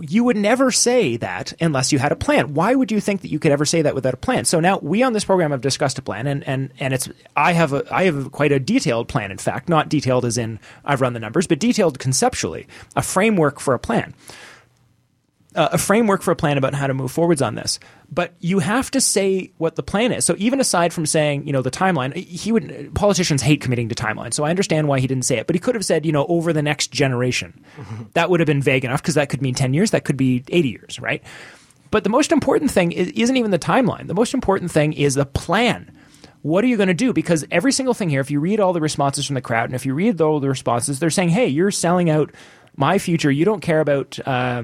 You would never say that unless you had a plan. Why would you think that you could ever say that without a plan? So now we on this program have discussed a plan, and and and it's I have a I have quite a detailed plan. In fact, not detailed as in I've run the numbers, but detailed conceptually, a framework for a plan. Uh, a framework for a plan about how to move forwards on this. But you have to say what the plan is. So even aside from saying, you know, the timeline, he would politicians hate committing to timelines. So I understand why he didn't say it. But he could have said, you know, over the next generation. Mm-hmm. That would have been vague enough, because that could mean ten years. That could be eighty years, right? But the most important thing is, isn't even the timeline. The most important thing is the plan. What are you going to do? Because every single thing here, if you read all the responses from the crowd, and if you read all the responses, they're saying, hey, you're selling out my future. You don't care about... Uh,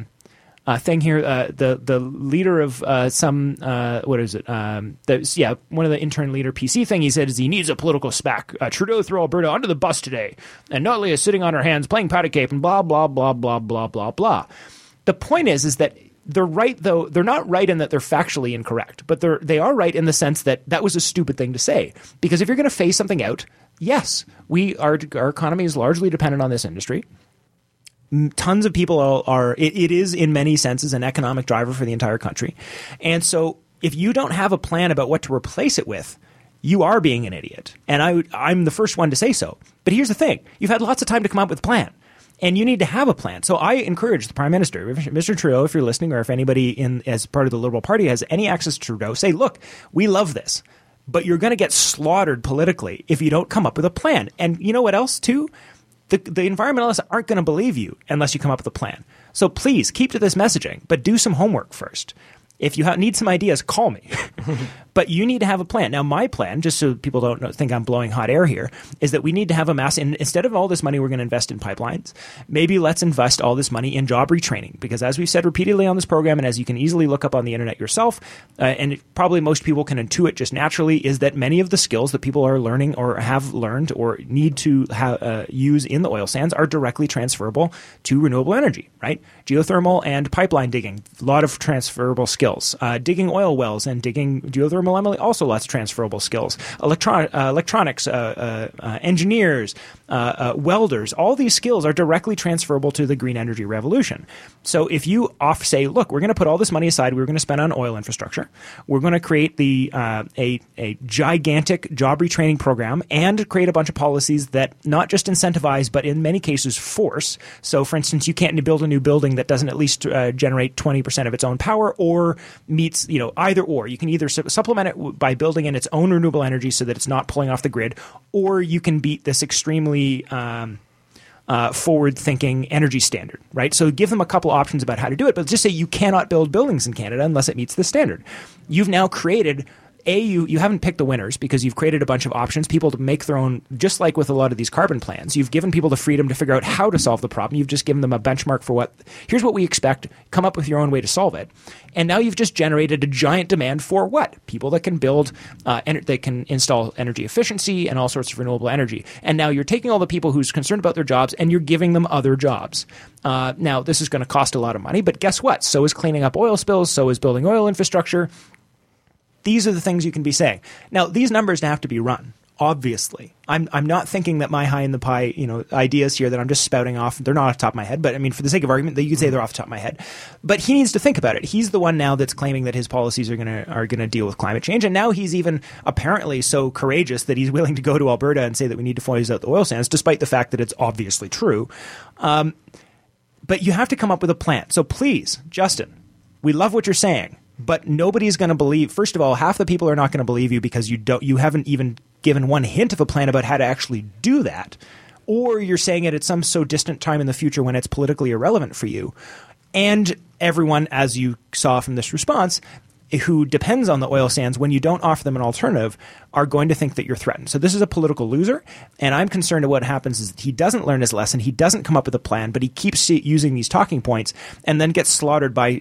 Uh, thing here, uh, the the leader of uh, some uh, what is it? Um, the, yeah, one of the intern leader P C thing. He said is he needs a political SPAC. Uh, Trudeau threw Alberta under the bus today, and Notley is sitting on her hands playing powder cake and blah blah blah blah blah blah blah. The point is, is that they're right though they're not right in that they're factually incorrect, but they're they are right in the sense that that was a stupid thing to say, because if you're going to phase something out, yes, we our our economy is largely dependent on this industry. Tons of people are, are it, it is in many senses an economic driver for the entire country. And so if you don't have a plan about what to replace it with, you are being an idiot. And I would, I'm the first one to say so. But here's the thing. You've had lots of time to come up with a plan, and you need to have a plan. So I encourage the Prime Minister, Mister Trudeau, if you're listening, or if anybody in as part of the Liberal Party has any access to Trudeau, say, look, we love this, but you're going to get slaughtered politically if you don't come up with a plan. And you know what else too? The, the environmentalists aren't going to believe you unless you come up with a plan. So please keep to this messaging, but do some homework first. If you ha- need some ideas, call me. But you need to have a plan. Now, my plan, just so people don't know, think I'm blowing hot air here, is that we need to have a mass – instead of all this money we're going to invest in pipelines, maybe let's invest all this money in job retraining, because as we've said repeatedly on this program, and as you can easily look up on the internet yourself, uh, and it, probably most people can intuit just naturally, is that many of the skills that people are learning or have learned or need to ha- uh, use in the oil sands are directly transferable to renewable energy, right? Geothermal and pipeline digging, a lot of transferable skills. Uh, digging oil wells and digging geothermal energy, also lots of transferable skills. Electron- uh, electronics, uh, uh, uh, engineers, uh, uh, welders, all these skills are directly transferable to the green energy revolution. So if you off say, look, we're going to put all this money aside, we're going to spend on oil infrastructure, we're going to create the uh, a, a gigantic job retraining program and create a bunch of policies that not just incentivize, but in many cases force. So for instance, you can't build a new building that doesn't at least uh, generate twenty percent of its own power, or meets, you know, either or. You can either su- supplement it by building in its own renewable energy so that it's not pulling off the grid, or you can beat this extremely um, uh, forward-thinking energy standard, right? So give them a couple options about how to do it, but just say you cannot build buildings in Canada unless it meets this standard. You've now created... A, you, you haven't picked the winners, because you've created a bunch of options, people to make their own, just like with a lot of these carbon plans. You've given people the freedom to figure out how to solve the problem. You've just given them a benchmark for what, here's what we expect, come up with your own way to solve it. And now you've just generated a giant demand for what? People that can build, uh, en- that can install energy efficiency and all sorts of renewable energy. And now you're taking all the people who's concerned about their jobs and you're giving them other jobs. Uh, now this is going to cost a lot of money, but guess what? So is cleaning up oil spills, so is building oil infrastructure. These are the things you can be saying. Now, these numbers have to be run, obviously. I'm I'm not thinking that my high in the pie, you know, ideas here that I'm just spouting off, they're not off the top of my head, but I mean, for the sake of argument, you could say they're off the top of my head. But he needs to think about it. He's the one now that's claiming that his policies are going to are going to deal with climate change. And now he's even apparently so courageous that he's willing to go to Alberta and say that we need to phase out the oil sands, despite the fact that it's obviously true. Um, but you have to come up with a plan. So please, Justin, we love what you're saying. But nobody's going to believe – first of all, half the people are not going to believe you because you don't, you haven't even given one hint of a plan about how to actually do that, or you're saying it at some so distant time in the future when it's politically irrelevant for you. And everyone, as you saw from this response, who depends on the oil sands, when you don't offer them an alternative, are going to think that you're threatened. So this is a political loser, and I'm concerned that what happens is that he doesn't learn his lesson, he doesn't come up with a plan, but he keeps using these talking points and then gets slaughtered by,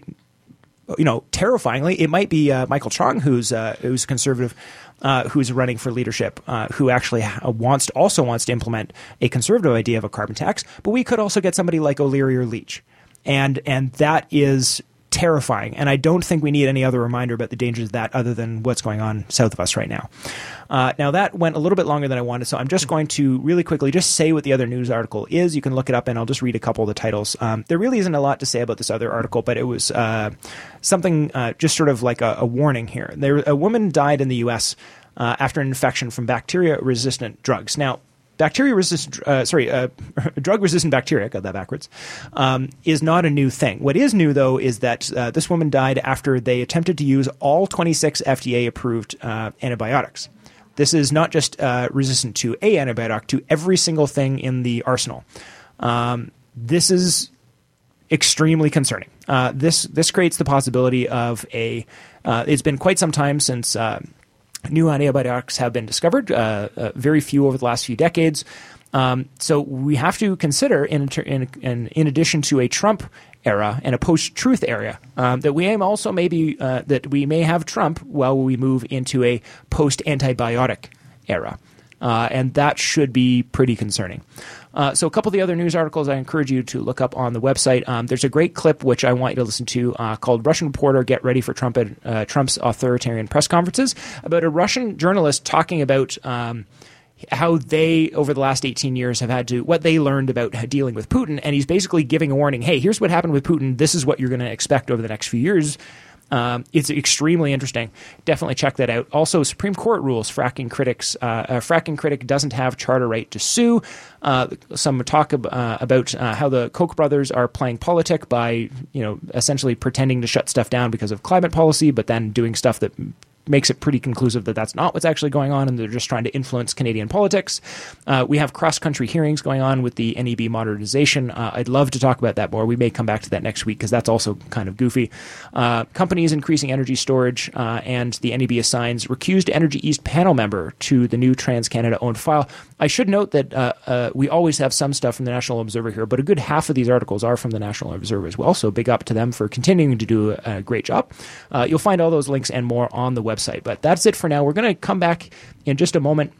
you know, terrifyingly, it might be uh, Michael Chong, who's uh, who's conservative, uh, who's running for leadership, uh, who actually wants to, also wants to implement a conservative idea of a carbon tax. But we could also get somebody like O'Leary or Leach, and and that is terrifying. And I don't think we need any other reminder about the dangers of that other than what's going on south of us right now. Uh, now, that went a little bit longer than I wanted, so I'm just going to really quickly just say what the other news article is. You can look it up, and I'll just read a couple of the titles. Um, there really isn't a lot to say about this other article, but it was uh, something uh, just sort of like a, a warning here. There, a woman died in the U S uh, after an infection from bacteria-resistant drugs. Now, Bacteria resist, uh, sorry, uh, drug-resistant bacteria, got that backwards, um, is not a new thing. What is new, though, is that uh, this woman died after they attempted to use all twenty-six F D A-approved uh, antibiotics. This is not just uh, resistant to a antibiotic, to every single thing in the arsenal. Um, this is extremely concerning. Uh, this this creates the possibility of a uh, – it's been quite some time since uh, – new antibiotics have been discovered, uh, uh, very few over the last few decades. Um, so we have to consider, in, in, in, in addition to a Trump era and a post-truth era, um, that we aim also maybe uh, that we may have Trump while we move into a post-antibiotic era. Uh, and that should be pretty concerning. Uh, so a couple of the other news articles I encourage you to look up on the website. Um, there's a great clip which I want you to listen to uh, called Russian Reporter Get Ready for Trump and, uh, Trump's Authoritarian Press Conferences, about a Russian journalist talking about um, how they, over the last eighteen years, have had to – what they learned about dealing with Putin. And he's basically giving a warning, hey, here's what happened with Putin. This is what you're going to expect over the next few years. Um, it's extremely interesting. Definitely check that out. Also, Supreme Court rules fracking critics. Uh, a fracking critic doesn't have charter right to sue. Uh, some talk ab- uh, about uh, how the Koch brothers are playing politic by, you know, essentially pretending to shut stuff down because of climate policy, but then doing stuff that makes it pretty conclusive that that's not what's actually going on, and they're just trying to influence Canadian politics. Uh, we have cross-country hearings going on with the N E B modernization. Uh, I'd love to talk about that more. We may come back to that next week because that's also kind of goofy. Uh, companies increasing energy storage, uh, and the N E B assigns recused Energy East panel member to the new TransCanada-owned file. I should note that uh, uh, we always have some stuff from the National Observer here, but a good half of these articles are from the National Observer as well, so big up to them for continuing to do a, a great job. Uh, you'll find all those links and more on the website. Website. But that's it for now. We're going to come back in just a moment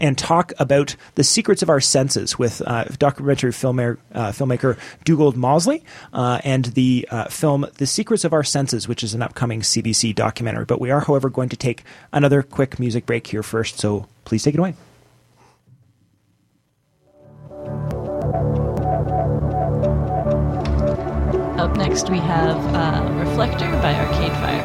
and talk about The Secrets of Our Senses with uh, documentary filmmaker, uh, filmmaker Dougald Mosley uh, and the uh, film The Secrets of Our Senses, which is an upcoming C B C documentary. But we are, however, going to take another quick music break here first, so please take it away. Up next, we have uh, Reflector by Arcade Fire.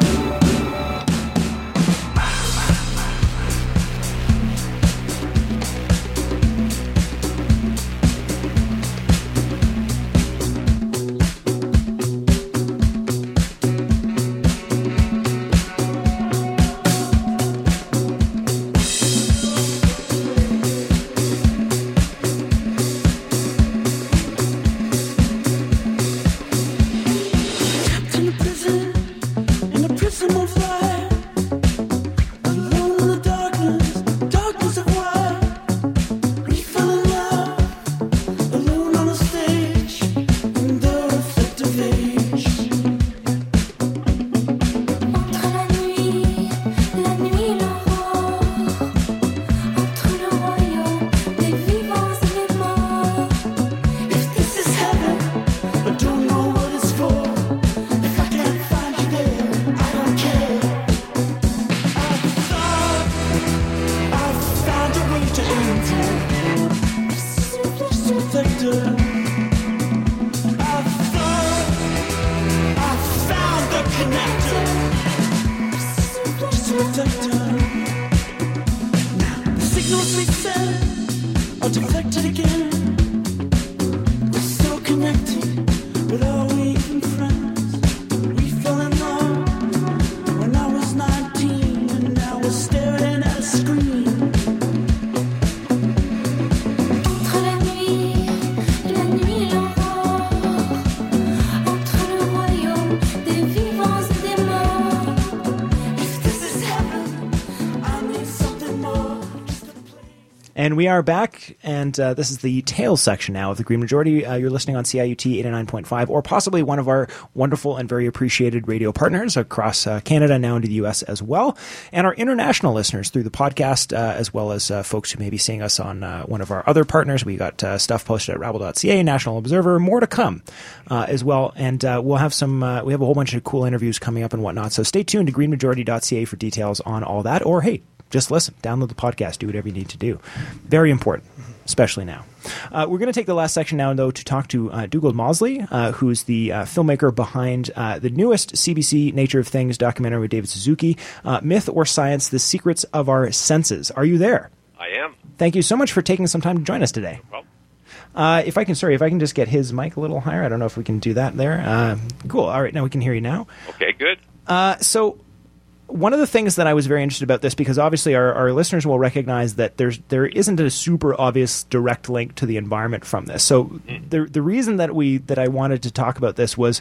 And we are back, and uh, this is the Tales section now of the Green Majority. Uh, you're listening on C I U T eighty-nine point five, or possibly one of our wonderful and very appreciated radio partners across uh, Canada, now into the U S as well, and our international listeners through the podcast, uh, as well as uh, folks who may be seeing us on uh, one of our other partners. We got uh, stuff posted at rabble dot c a, National Observer, more to come uh, as well. And uh, we'll have some, uh, we have a whole bunch of cool interviews coming up and whatnot, so stay tuned to green majority dot c a for details on all that, or hey, just listen, download the podcast, do whatever you need to do. Very important, especially now. Uh, we're going to take the last section now, though, to talk to uh, Dougald Mosley, uh, who's the uh, filmmaker behind uh, the newest C B C Nature of Things documentary with David Suzuki, uh, Myth or Science, The Secrets of Our Senses. Are you there? I am. Thank you so much for taking some time to join us today. No problem. Uh, if I can, sorry, if I can just get his mic a little higher. I don't know if we can do that there. Uh, cool. All right. Now we can hear you now. Okay, good. Uh, so... One of the things that I was very interested about this, because obviously our, our listeners will recognize that there's there isn't a super obvious direct link to the environment from this. So mm. the the reason that we that I wanted to talk about this was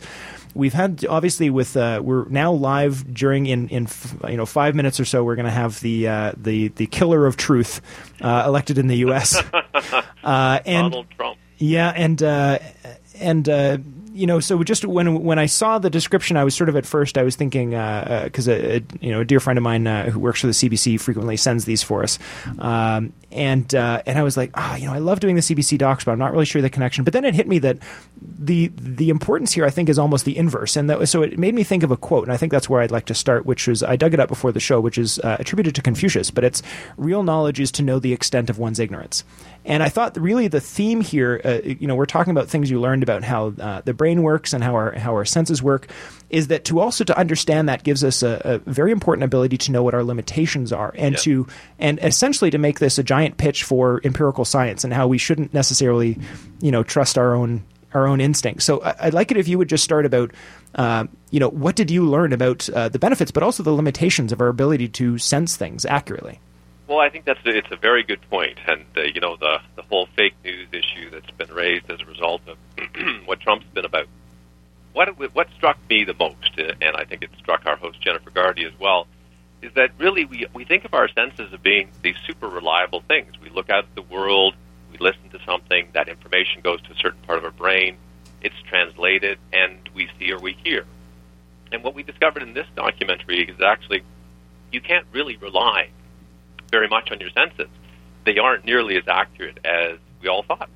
we've had obviously with uh, we're now live during in in you know five minutes or so we're going to have the uh, the the killer of truth uh, elected in the U S uh, and Donald Trump. Yeah, and uh, and. Uh, You know, so just when when I saw the description, I was sort of at first I was thinking because uh, uh, a, a you know a dear friend of mine uh, who works for the C B C frequently sends these for us, um, and uh, and I was like, ah, oh, you know, I love doing the C B C docs, but I'm not really sure the connection. But then it hit me that the the importance here, I think, is almost the inverse, and that, so it made me think of a quote, and I think that's where I'd like to start, which was I dug it up before the show, which is uh, attributed to Confucius, but it's real knowledge is to know the extent of one's ignorance. And I thought really the theme here, uh, you know, we're talking about things you learned about how uh, the brain works and how our how our senses work, is that to also to understand that gives us a, a very important ability to know what our limitations are and yep. to and essentially to make this a giant pitch for empirical science and how we shouldn't necessarily, you know, trust our own our own instincts. So I, I'd like it if you would just start about, uh, you know, what did you learn about uh, the benefits, but also the limitations of our ability to sense things accurately? Well, I think that's a, it's a very good point, and uh, you know the the whole fake news issue that's been raised as a result of what Trump's been about. What what struck me the most, and I think it struck our host Jennifer Gardy as well, is that really we we think of our senses as being these super reliable things. We look out at the world, we listen to something, that information goes to a certain part of our brain, it's translated, and we see or we hear. And what we discovered in this documentary is actually you can't really rely very much on your senses. They aren't nearly as accurate as we all thought.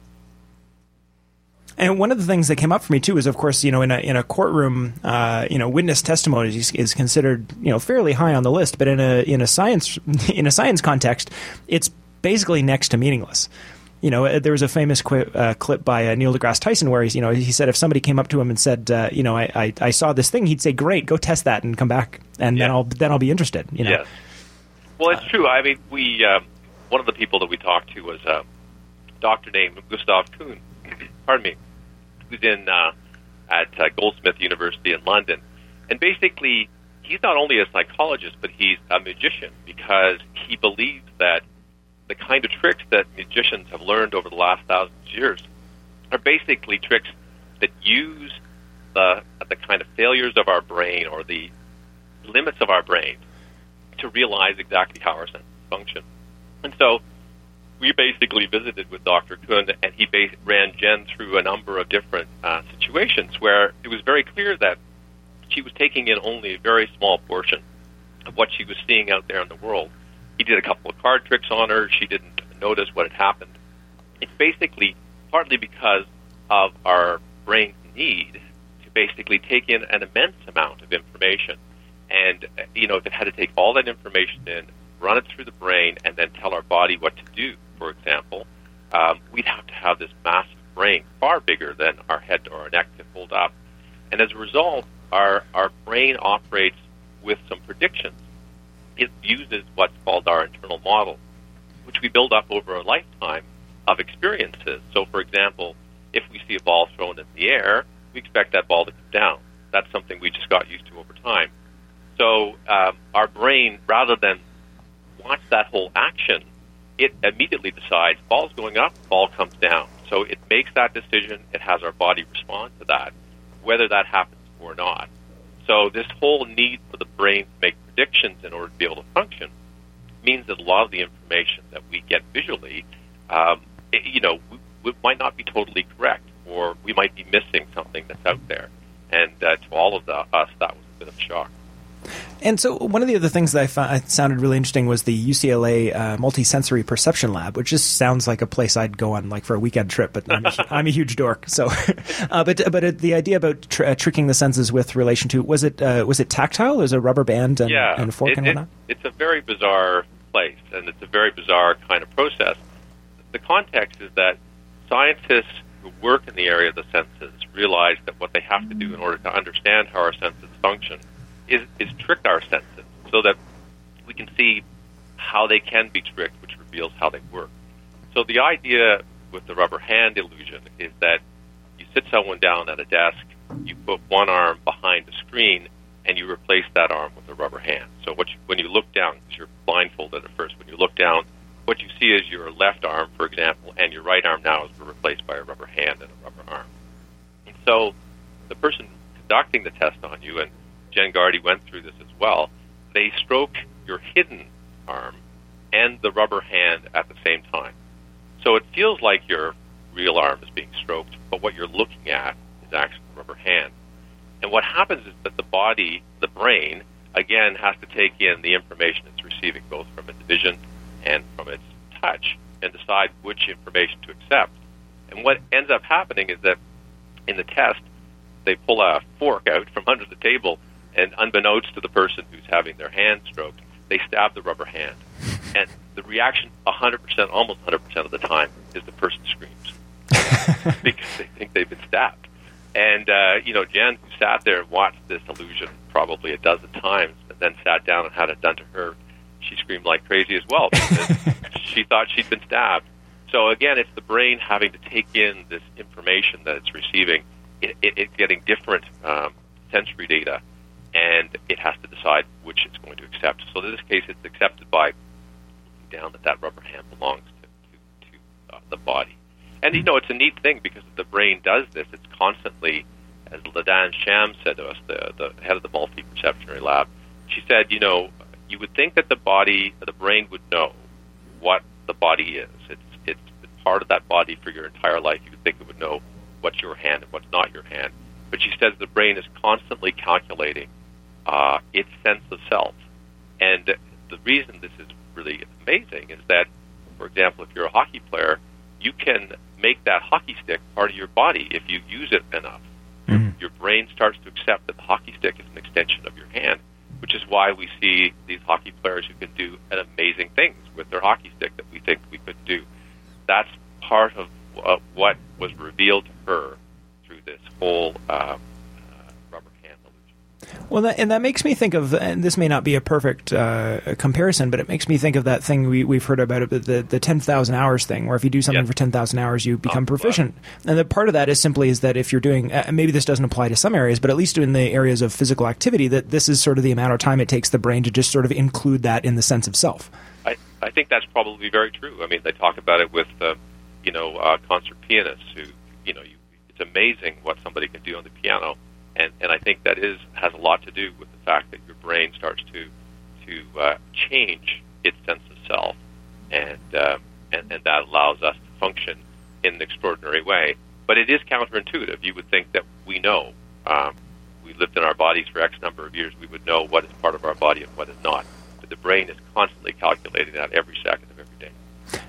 And one of the things that came up for me too is, of course, you know, in a in a courtroom, uh, you know, witness testimony is, is considered, you know, fairly high on the list. But in a in a science in a science context, it's basically next to meaningless. You know, there was a famous qu- uh, clip by uh, Neil deGrasse Tyson where he's, you know, he said if somebody came up to him and said, uh, you know, I, I I saw this thing, he'd say, "Great, go test that and come back, and yeah. then I'll then I'll be interested." You know. Yeah. Well, it's true. I mean, we um, one of the people that we talked to was a uh, doctor named Gustav Kuhn, pardon me, who's in uh, at uh, Goldsmith University in London. And basically, he's not only a psychologist, but he's a magician because he believes that the kind of tricks that magicians have learned over the last thousand years are basically tricks that use the the kind of failures of our brain or the limits of our brain to realize exactly how our senses function. And so we basically visited with Doctor Kuhn, and he bas- ran Jen through a number of different uh, situations where it was very clear that she was taking in only a very small portion of what she was seeing out there in the world. He did a couple of card tricks on her. She didn't notice what had happened. It's basically partly because of our brain's need to basically take in an immense amount of information. And, you know, if it had to take all that information in, run it through the brain, and then tell our body what to do, for example, um, we'd have to have this massive brain, far bigger than our head or our neck can hold up. And as a result, our, our brain operates with some predictions. It uses what's called our internal model, which we build up over a lifetime of experiences. So, for example, if we see a ball thrown in the air, we expect that ball to come down. That's something we just got used to over time. So um, our brain, rather than watch that whole action, it immediately decides ball's going up, ball comes down. So it makes that decision. It has our body respond to that, whether that happens or not. So this whole need for the brain to make predictions in order to be able to function means that a lot of the information that we get visually, um, it, you know, we, we might not be totally correct, or we might be missing something that's out there. And uh, to all of the, us, that was a bit of a shock. And so one of the other things that I found sounded really interesting was the U C L A uh, Multisensory Perception Lab, which just sounds like a place I'd go on like for a weekend trip, but I'm a, I'm a huge dork. So, uh, but but uh, the idea about tr- uh, tricking the senses with relation to, was it uh, was it tactile? There's a rubber band and, yeah, and a fork it, and whatnot? It, it's a very bizarre place, and it's a very bizarre kind of process. The context is that scientists who work in the area of the senses realize that what they have to do in order to understand how our senses function Is, is trick our senses so that we can see how they can be tricked, which reveals how they work. So the idea with the rubber hand illusion is that you sit someone down at a desk, you put one arm behind a screen, and you replace that arm with a rubber hand. So what you, when you look down, because you're blindfolded at first, when you look down, what you see is your left arm, for example, and your right arm now is replaced by a rubber hand and a rubber arm. And so the person conducting the test on you, and Jen Gardy went through this as well, they stroke your hidden arm and the rubber hand at the same time. So it feels like your real arm is being stroked, but what you're looking at is actually the rubber hand. And what happens is that the body, the brain, again, has to take in the information it's receiving, both from its vision and from its touch, and decide which information to accept. And what ends up happening is that in the test, they pull a fork out from under the table, and unbeknownst to the person who's having their hand stroked, they stab the rubber hand. And the reaction one hundred percent, almost one hundred percent of the time, is the person screams because they think they've been stabbed. And, uh, you know, Jen, who sat there and watched this illusion probably a dozen times and then sat down and had it done to her, she screamed like crazy as well because she thought she'd been stabbed. So, again, it's the brain having to take in this information that it's receiving. It, it, it's getting different um, sensory data, and it has to decide which it's going to accept. So in this case, it's accepted by looking down that that rubber hand belongs to, to, to uh, the body. And, you know, it's a neat thing because the brain does this. It's constantly, as Ladan Sham said to us, the, the head of the multi-perceptionary lab, she said, you know, you would think that the body, the brain would know what the body is. It's, it's been part of that body for your entire life. You would think it would know what's your hand and what's not your hand. But she says the brain is constantly calculating uh, its sense of self. And the reason this is really amazing is that, for example, if you're a hockey player, you can make that hockey stick part of your body if you use it enough. Mm-hmm. Your brain starts to accept that the hockey stick is an extension of your hand, which is why we see these hockey players who can do amazing things with their hockey stick that we think we could do. That's part of uh, what was revealed to her through this whole um, uh, rubber hand illusion. Well, that, and that makes me think of, and this may not be a perfect uh, comparison, but it makes me think of that thing we, we've heard about, it, the, the ten thousand hours thing, where if you do something yep. for ten thousand hours, you become oh, proficient. Wow. And the part of that is simply is that if you're doing, uh, maybe this doesn't apply to some areas, but at least in the areas of physical activity, that this is sort of the amount of time it takes the brain to just sort of include that in the sense of self. I, I think that's probably very true. I mean, they talk about it with, uh, you know, uh, concert pianists who, you know, you, it's amazing what somebody can do on the piano, and, and I think that is has a lot to do with the fact that your brain starts to to uh, change its sense of self, and, uh, and and that allows us to function in an extraordinary way. But it is counterintuitive. You would think that we know. Um, we lived in our bodies for X number of years. We would know what is part of our body and what is not. But the brain is constantly calculating that every second of every day.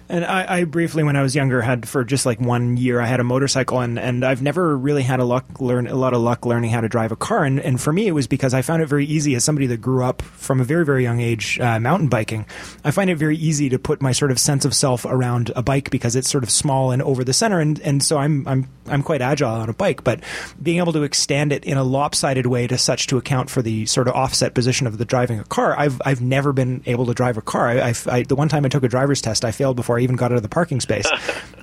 And I, I briefly, when I was younger, had for just like one year, I had a motorcycle, and, and I've never really had a luck learn a lot of luck learning how to drive a car. And, and for me, it was because I found it very easy as somebody that grew up from a very, very young age uh, mountain biking. I find it very easy to put my sort of sense of self around a bike because it's sort of small and over the center. And, and so I'm I'm I'm quite agile on a bike, but being able to extend it in a lopsided way to such to account for the sort of offset position of the driving a car, I've I've never been able to drive a car. I, I, I the one time I took a driver's test, I failed before I even got out of the parking space.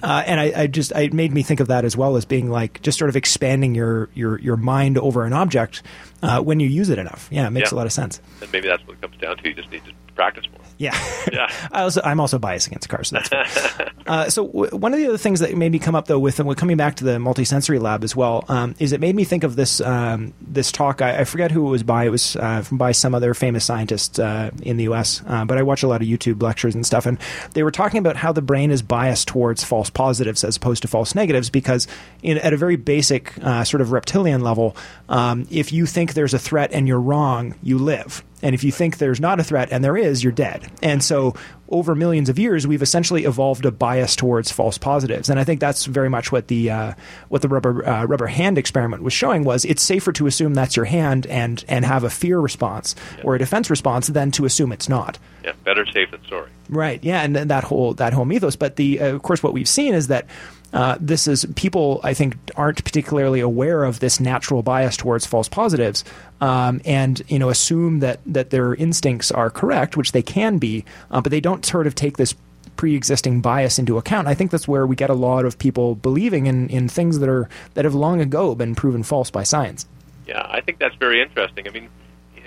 Uh, and I, I just, it made me think of that as well as being like just sort of expanding your, your, your mind over an object uh, when you use it enough. Yeah, it makes yeah. a lot of sense. And maybe that's what it comes down to. You just need to practice more. Yeah. Yeah. I also, I'm also biased against cars, so that's fine. uh, so w- one of the other things that made me come up, though, with, and we're coming back to the multisensory lab as well, um, is it made me think of this um, this talk. I, I forget who it was by. It was uh, from by some other famous scientist uh, in the U S, uh, but I watch a lot of YouTube lectures and stuff, and they were talking about how the brain is biased towards false positives as opposed to false negatives, because in, at a very basic uh, sort of reptilian level, um, if you think there's a threat and you're wrong, you live. And if you think there's not a threat and there is, you're dead. And so over millions of years, we've essentially evolved a bias towards false positives. And I think that's very much what the uh, what the rubber uh, rubber hand experiment was showing, was it's safer to assume that's your hand and, and have a fear response yeah. or a defense response than to assume it's not. Yeah, better safe than sorry. Right, yeah, and that whole, that whole mythos. But the uh, of course, what we've seen is that Uh, this is people, I think, aren't particularly aware of this natural bias towards false positives, um, and you know assume that that their instincts are correct, which they can be, uh, but they don't sort of take this pre-existing bias into account. I think that's where we get a lot of people believing in, in things that are that have long ago been proven false by science. Yeah, I think that's very interesting. I mean,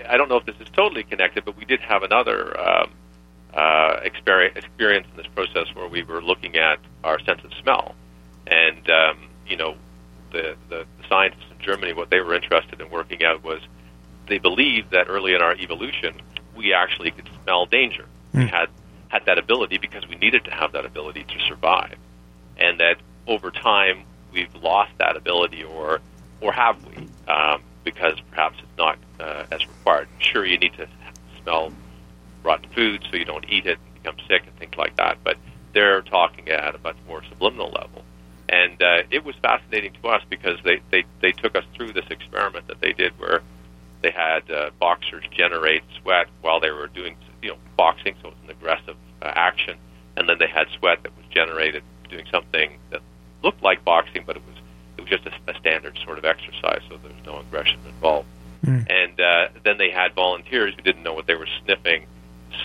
I don't know if this is totally connected, but we did have another um, uh, experience, experience in this process where we were looking at our sense of smell. And, um, you know, the, the scientists in Germany, what they were interested in working out was they believed that early in our evolution, we actually could smell danger. Mm. We had, had that ability because we needed to have that ability to survive. And that over time, we've lost that ability, or or have we, um, because perhaps it's not uh, as required. Sure, you need to smell rotten food so you don't eat it and become sick and things like that. But they're talking at a much more subliminal level. And uh, it was fascinating to us because they, they, they took us through this experiment that they did where they had uh, boxers generate sweat while they were doing, you know, boxing, so it was an aggressive uh, action. And then they had sweat that was generated doing something that looked like boxing, but it was it was just a, a standard sort of exercise, so there was no aggression involved. Mm. And uh, then they had volunteers who didn't know what they were sniffing,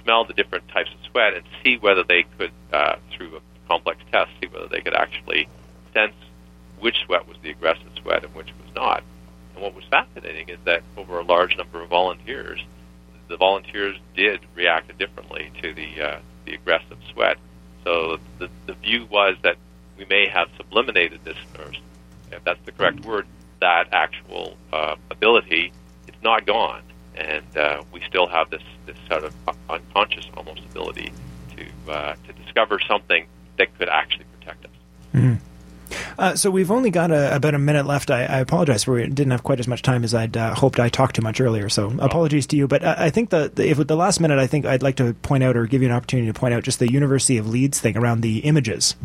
smell the different types of sweat, and see whether they could, uh, through a complex test, see whether they could actually sense which sweat was the aggressive sweat and which was not. And what was fascinating is that over a large number of volunteers, the volunteers did react differently to the uh, the aggressive sweat. So the, the view was that we may have subliminated this, or if that's the correct word, that actual uh, ability. It's not gone, and uh, we still have this, this sort of unconscious almost ability to uh, to discover something that could actually protect us. Mm-hmm. Uh, so we've only got a, about a minute left. I, I apologize for we didn't have quite as much time as I'd uh, hoped. I talked too much earlier, so apologies to you. But I, I think the, the if with the last minute, I think I'd like to point out or give you an opportunity to point out just the University of Leeds thing around the images.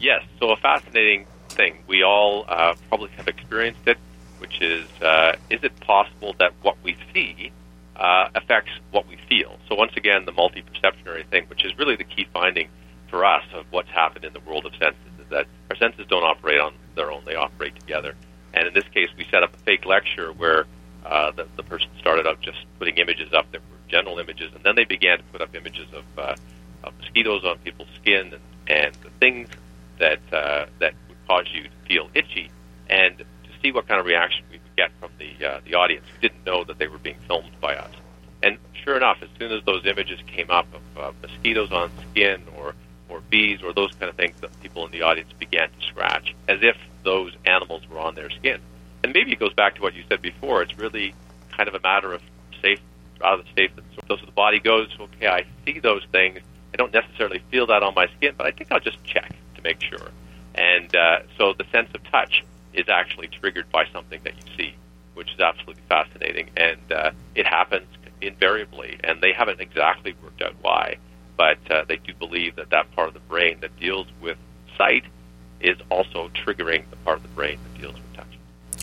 Yes, so a fascinating thing. We all uh, probably have experienced it, which is, uh, is it possible that what we see uh, affects what we feel? So once again, the multi-perceptionary thing, which is really the key finding for us of what's happened in the world of senses, that our senses don't operate on their own, they operate together. And in this case, we set up a fake lecture where uh, the, the person started out just putting images up that were general images, and then they began to put up images of, uh, of mosquitoes on people's skin and, and the things that uh, that would cause you to feel itchy, and to see what kind of reaction we would get from the, uh, the audience who didn't know that they were being filmed by us. And sure enough, as soon as those images came up of uh, mosquitoes on skin or or bees or those kind of things, that people in the audience began to scratch as if those animals were on their skin. And maybe it goes back to what you said before. It's really kind of a matter of safe, rather safe than sorry. So the body goes, okay, I see those things. I don't necessarily feel that on my skin, but I think I'll just check to make sure. And uh, so the sense of touch is actually triggered by something that you see, which is absolutely fascinating. And uh, it happens invariably, and they haven't exactly worked out why. But uh, they do believe that that part of the brain that deals with sight is also triggering the part of the brain that deals with touch.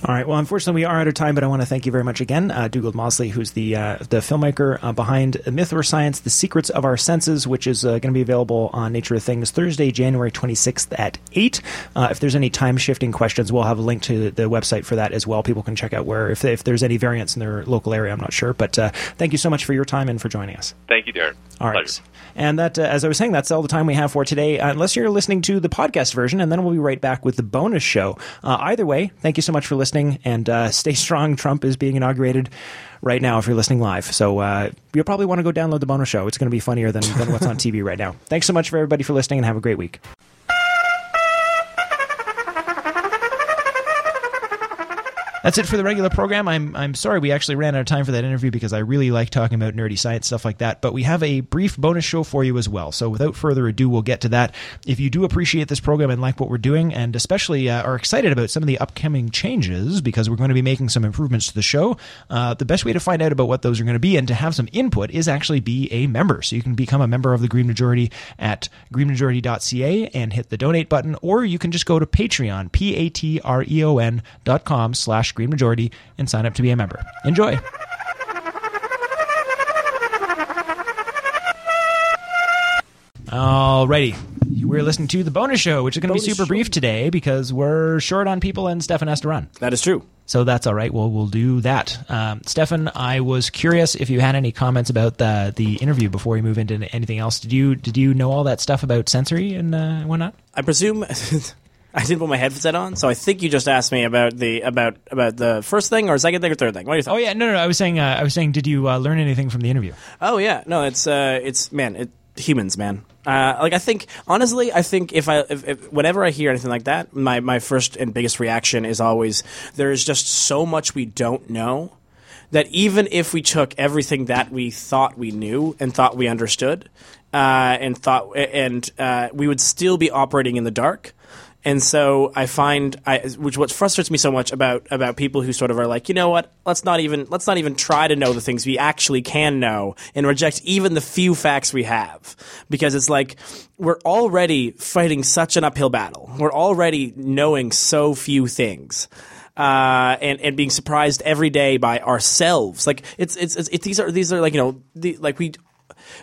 All right. Well, unfortunately, we are out of time, but I want to thank you very much again, uh, Dougald Mosley, who's the uh, the filmmaker uh, behind Myth or Science, The Secrets of Our Senses, which is uh, going to be available on Nature of Things Thursday, January twenty-sixth at eight. Uh, if there's any time-shifting questions, we'll have a link to the website for that as well. People can check out where, if, if there's any variance in their local area, I'm not sure. But uh, thank you so much for your time and for joining us. Thank you, Darren. All right. Pleasure. And that, uh, as I was saying, that's all the time we have for today, unless you're listening to the podcast version, and then we'll be right back with the bonus show. Uh, either way, thank you so much for listening listening, and uh, stay strong. Trump is being inaugurated right now if you're listening live. So uh, you'll probably want to go download the bonus show. It's going to be funnier than, than what's on T V right now. Thanks so much for everybody for listening, and have a great week. That's it for the regular program. I'm I'm sorry we actually ran out of time for that interview because I really like talking about nerdy science, stuff like that. But we have a brief bonus show for you as well. So without further ado, we'll get to that. If you do appreciate this program and like what we're doing, and especially uh, are excited about some of the upcoming changes because we're going to be making some improvements to the show, uh, the best way to find out about what those are going to be and to have some input is actually be a member. So you can become a member of the Green Majority at green majority dot c a and hit the donate button, or you can just go to Patreon, P-A-T-R-E-O-N dot com slash Green Majority and sign up to be a member. Enjoy. Alrighty. We're listening to the bonus show, which is going to be super show. brief today because we're short on people and Stefan has to run. That is true. So that's all right. Well, we'll do that. Um, Stefan, I was curious if you had any comments about the the interview before we move into anything else. Did you did you know all that stuff about sensory and uh, whatnot? I presume... I didn't put my headset on, so I think you just asked me about the about about the first thing or second thing or third thing. What do you think? Oh yeah, no, no, no. I was saying, uh, I was saying, did you uh, learn anything from the interview? Oh yeah, no, it's uh, it's man, it, humans, man. Uh, like I think, honestly, I think if I if, if, whenever I hear anything like that, my my first and biggest reaction is always there is just so much we don't know that even if we took everything that we thought we knew and thought we understood uh, and thought and uh, we would still be operating in the dark. And so I find, I, which what frustrates me so much about, about people who sort of are like, you know what, let's not even let's not even try to know the things we actually can know and reject even the few facts we have, because it's like we're already fighting such an uphill battle. We're already knowing so few things. Uh, and, and being surprised every day by ourselves. Like it's it's, it's it, these are these are like, you know, the, like we.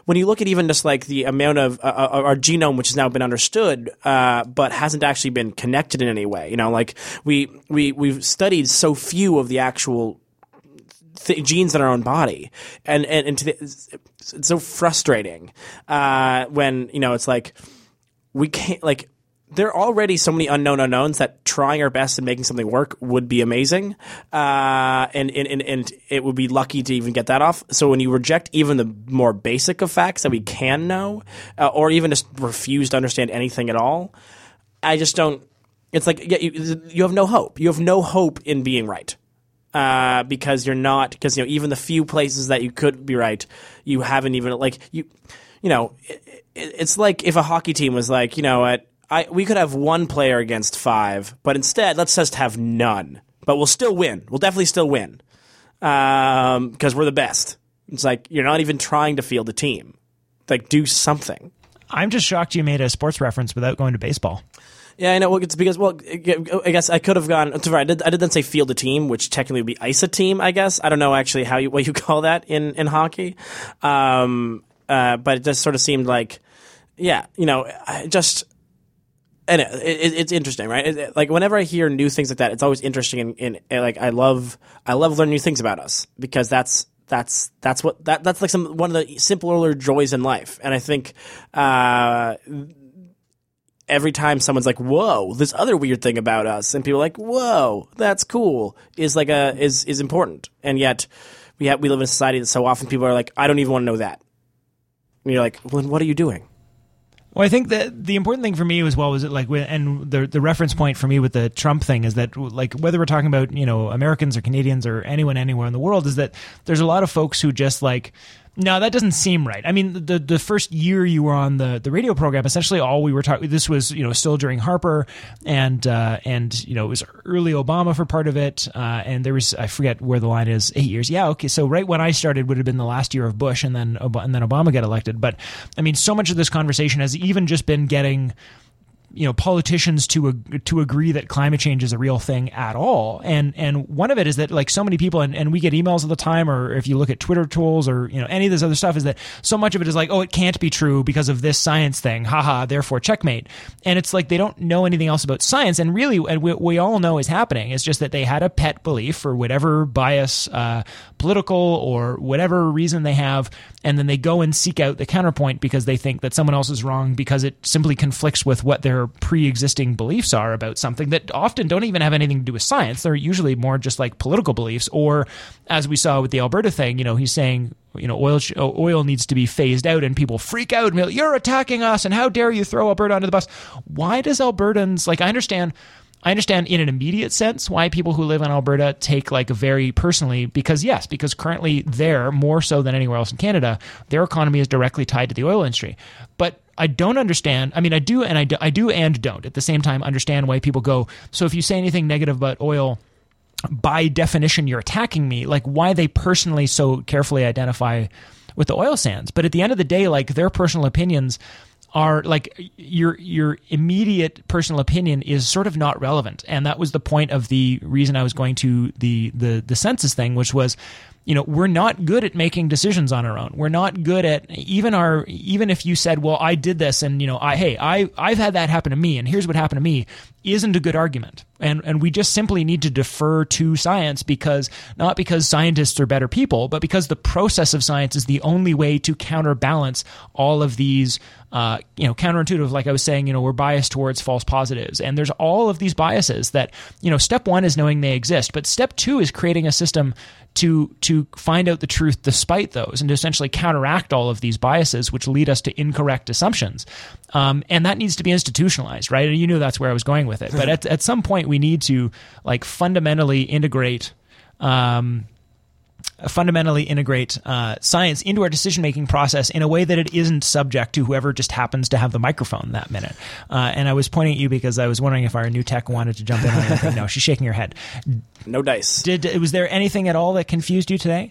When you look at even just like the amount of uh, our genome, which has now been understood, uh, but hasn't actually been connected in any way, you know, like we we we've studied so few of the actual th- genes in our own body, and and, and to the, it's, it's so frustrating uh, when you know it's like we can't like. There are already so many unknown unknowns that trying our best and making something work would be amazing, uh, and, and, and it would be lucky to even get that off. So when you reject even the more basic of facts that we can know, uh, or even just refuse to understand anything at all, I just don't – it's like yeah, you, you have no hope. You have no hope in being right. Uh, because you're not – because you know even the few places that you could be right, you haven't even – like you you know it, it, it's like if a hockey team was like, you know, at – I, we could have one player against five, but instead, let's just have none. But we'll still win. We'll definitely still win because um, we're the best. It's like you're not even trying to field a team. Like, do something. I'm just shocked you made a sports reference without going to baseball. Yeah, I know. Well, it's because, well, I guess I could have gone. I did. I didn't say field a team, which technically would be ice a team, I guess. I don't know actually how you what you call that in in hockey, um, uh, but it just sort of seemed like, yeah, you know, I just. And it, it, it's interesting, right? It, it, like whenever I hear new things like that, it's always interesting. And, and, and like I love, I love learning new things about us because that's that's that's what that that's like some one of the simpler joys in life. And I think uh, every time someone's like, "Whoa, this other weird thing about us," and people are like, "Whoa, that's cool," is like a is is important. And yet we have, we live in a society that so often people are like, "I don't even want to know that." And you're like, "Well, then what are you doing?" Well, I think that the important thing for me as well was it like, and the the reference point for me with the Trump thing is that like whether we're talking about, you know, Americans or Canadians or anyone anywhere in the world is that there's a lot of folks who just like, no, that doesn't seem right. I mean, the the first year you were on the, the radio program, essentially all we were talking, this was, you know, still during Harper and, uh, and you know, it was early Obama for part of it. Uh, and there was, I forget where the line is, eight years. Yeah, okay. So right when I started would have been the last year of Bush and then Ob- and then Obama got elected. But I mean, so much of this conversation has even just been getting... you know, politicians to ag- to agree that climate change is a real thing at all. And and one of it is that like so many people, and, and we get emails all the time, or if you look at Twitter trolls or, you know, any of this other stuff is that so much of it is like, oh, it can't be true because of this science thing. Haha, therefore checkmate. And it's like, they don't know anything else about science. And really, and we, we all know is happening. It's just that they had a pet belief or whatever bias, uh, political or whatever reason they have, and then they go and seek out the counterpoint because they think that someone else is wrong because it simply conflicts with what their pre-existing beliefs are about something that often don't even have anything to do with science. They're usually more just like political beliefs, or as we saw with the Alberta thing, you know, he's saying, you know, oil oil needs to be phased out, and people freak out and be like, you're attacking us and how dare you throw Alberta under the bus. Why does Albertans, like, I understand I understand in an immediate sense why people who live in Alberta take like very personally, because yes, because currently there, more so than anywhere else in Canada, their economy is directly tied to the oil industry. But I don't understand. I mean, I do and I do, I do and don't at the same time understand why people go, so if you say anything negative about oil, by definition, you're attacking me. Like, why they personally so carefully identify with the oil sands. But at the end of the day, like, their personal opinions are like, your your immediate personal opinion is sort of not relevant. And that was the point of the reason I was going to the the, the census thing, which was, you know, we're not good at making decisions on our own. We're not good at even our even if you said, well, I did this and, you know, I hey, I, I've had that happen to me and here's what happened to me, isn't a good argument. And and we just simply need to defer to science, because not because scientists are better people, but because the process of science is the only way to counterbalance all of these uh, you know, counterintuitive, like I was saying, you know, we're biased towards false positives. And there's all of these biases that, you know, step one is knowing they exist, but step two is creating a system to to find out the truth despite those, and to essentially counteract all of these biases, which lead us to incorrect assumptions. Um, and that needs to be institutionalized, right? And you knew that's where I was going with it. But at at some point, we need to like fundamentally integrate um, fundamentally integrate uh, science into our decision-making process in a way that it isn't subject to whoever just happens to have the microphone that minute. Uh, and I was pointing at you because I was wondering if our new tech wanted to jump in or anything. No, she's shaking her head. No dice. Did was there anything at all that confused you today?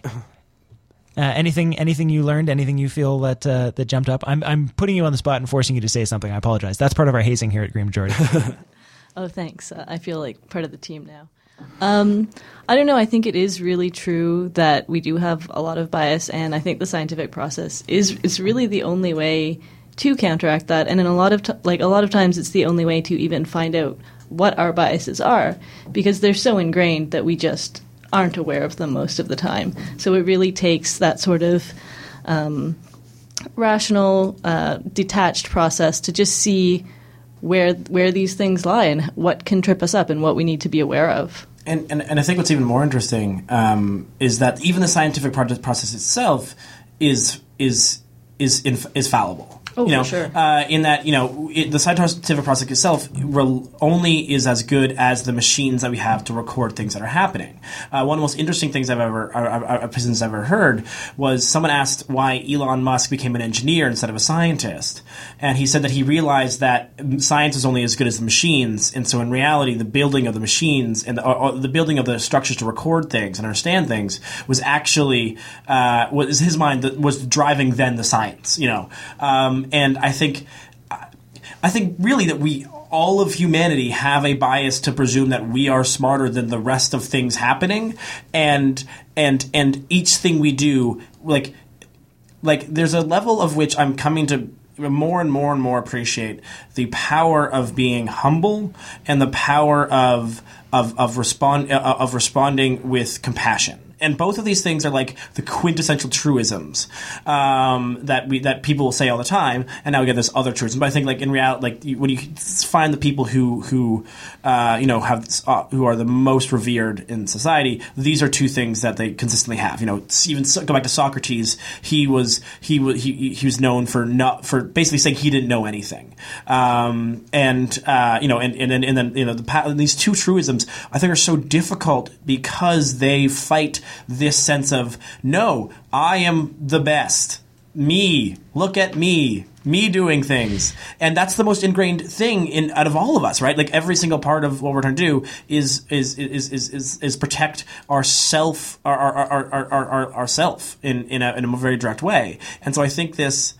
Uh, anything, anything you learned? Anything you feel that uh, that jumped up? I'm I'm putting you on the spot and forcing you to say something. I apologize. That's part of our hazing here at Green Majority. Oh, thanks. Uh, I feel like part of the team now. Um, I don't know. I think it is really true that we do have a lot of bias, and I think the scientific process is is really the only way to counteract that. And in a lot of t- like a lot of times, it's the only way to even find out what our biases are, because they're so ingrained that we just aren't aware of them most of the time. So it really takes that sort of um, rational, uh, detached process to just see where where these things lie and what can trip us up and what we need to be aware of. And and, and I think what's even more interesting um, is that even the scientific process itself is is is inf- is fallible. Oh, you know, for sure. Uh, in that, you know, it, the scientific process itself re- only is as good as the machines that we have to record things that are happening. Uh, one of the most interesting things I've ever, uh, I've ever heard was someone asked why Elon Musk became an engineer instead of a scientist, and he said that he realized that science is only as good as the machines, and so in reality, the building of the machines and the, or, or the building of the structures to record things and understand things was actually, uh, was his mind that was driving then the science, you know. Um, And I think, I think really that we, all of humanity, have a bias to presume that we are smarter than the rest of things happening, and and and each thing we do, like, like there's a level of which I'm coming to more and more and more appreciate the power of being humble and the power of of of respond of responding with compassion. And both of these things are like the quintessential truisms um, that we that people say all the time. And now we get this other truism. But I think, like, in reality, like, when you find the people who who uh, you know have this, uh, who are the most revered in society, these are two things that they consistently have. You know, even so, go back to Socrates. He was he was he, he was known for not for basically saying he didn't know anything. Um, and uh, you know, and and and then you know the these two truisms I think are so difficult because they fight this sense of, no, I am the best. Me, look at me, me doing things. And that's the most ingrained thing in out of all of us, right? Like, every single part of what we're trying to do is is is is is, is protect ourself, our our our our, our, our self in in a, in a very direct way. And so I think this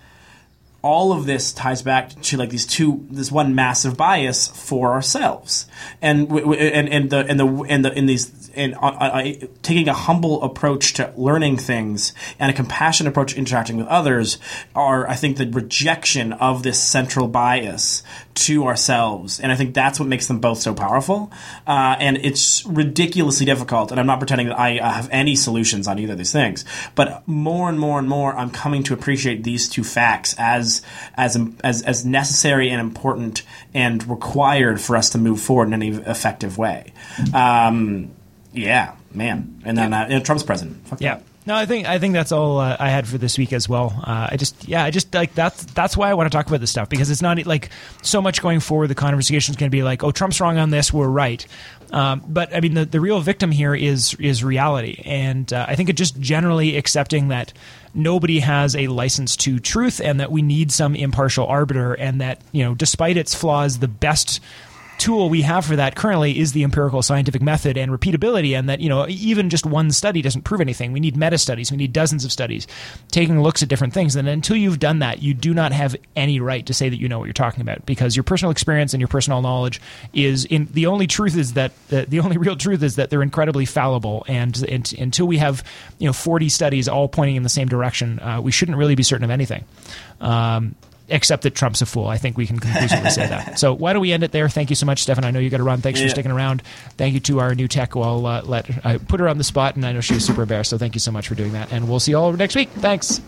all of this ties back to like these two, this one massive bias for ourselves, and and and the and the and the in these and uh, taking a humble approach to learning things and a compassionate approach to interacting with others are, I think, the rejection of this central bias to ourselves, and I think that's what makes them both so powerful. Uh, and it's ridiculously difficult, and I'm not pretending that I have any solutions on either of these things. But more and more and more, I'm coming to appreciate these two facts as as as, as necessary and important and required for us to move forward in any effective way. Um, yeah, man. And then yeah. uh, Trump's president. Fuck yeah. That. No, I think I think that's all uh, I had for this week as well. Uh, I just, yeah, I just like that's that's why I want to talk about this stuff, because it's not like so much going forward. The conversation is going to be like, oh, Trump's wrong on this, we're right. Um, but I mean, the, the real victim here is is reality, and uh, I think it just generally accepting that nobody has a license to truth, and that we need some impartial arbiter, and that, you know, despite its flaws, the best tool we have for that currently is the empirical scientific method and repeatability, and that, you know, even just one study doesn't prove anything. We need meta studies. We need dozens of studies taking looks at different things. And until you've done that, you do not have any right to say that you know what you're talking about, because your personal experience and your personal knowledge is in the only truth is that uh, the only real truth is that they're incredibly fallible. And, and until we have, you know, forty studies all pointing in the same direction, uh, we shouldn't really be certain of anything. Um, Except that Trump's a fool. I think we can conclusively say that. So why don't we end it there? Thank you so much, Stefan. I know you got to run. Thanks yeah. for sticking around. Thank you to our new tech. We'll uh, let I put her on the spot, and I know she was super embarrassed. So thank you so much for doing that. And we'll see you all next week. Thanks.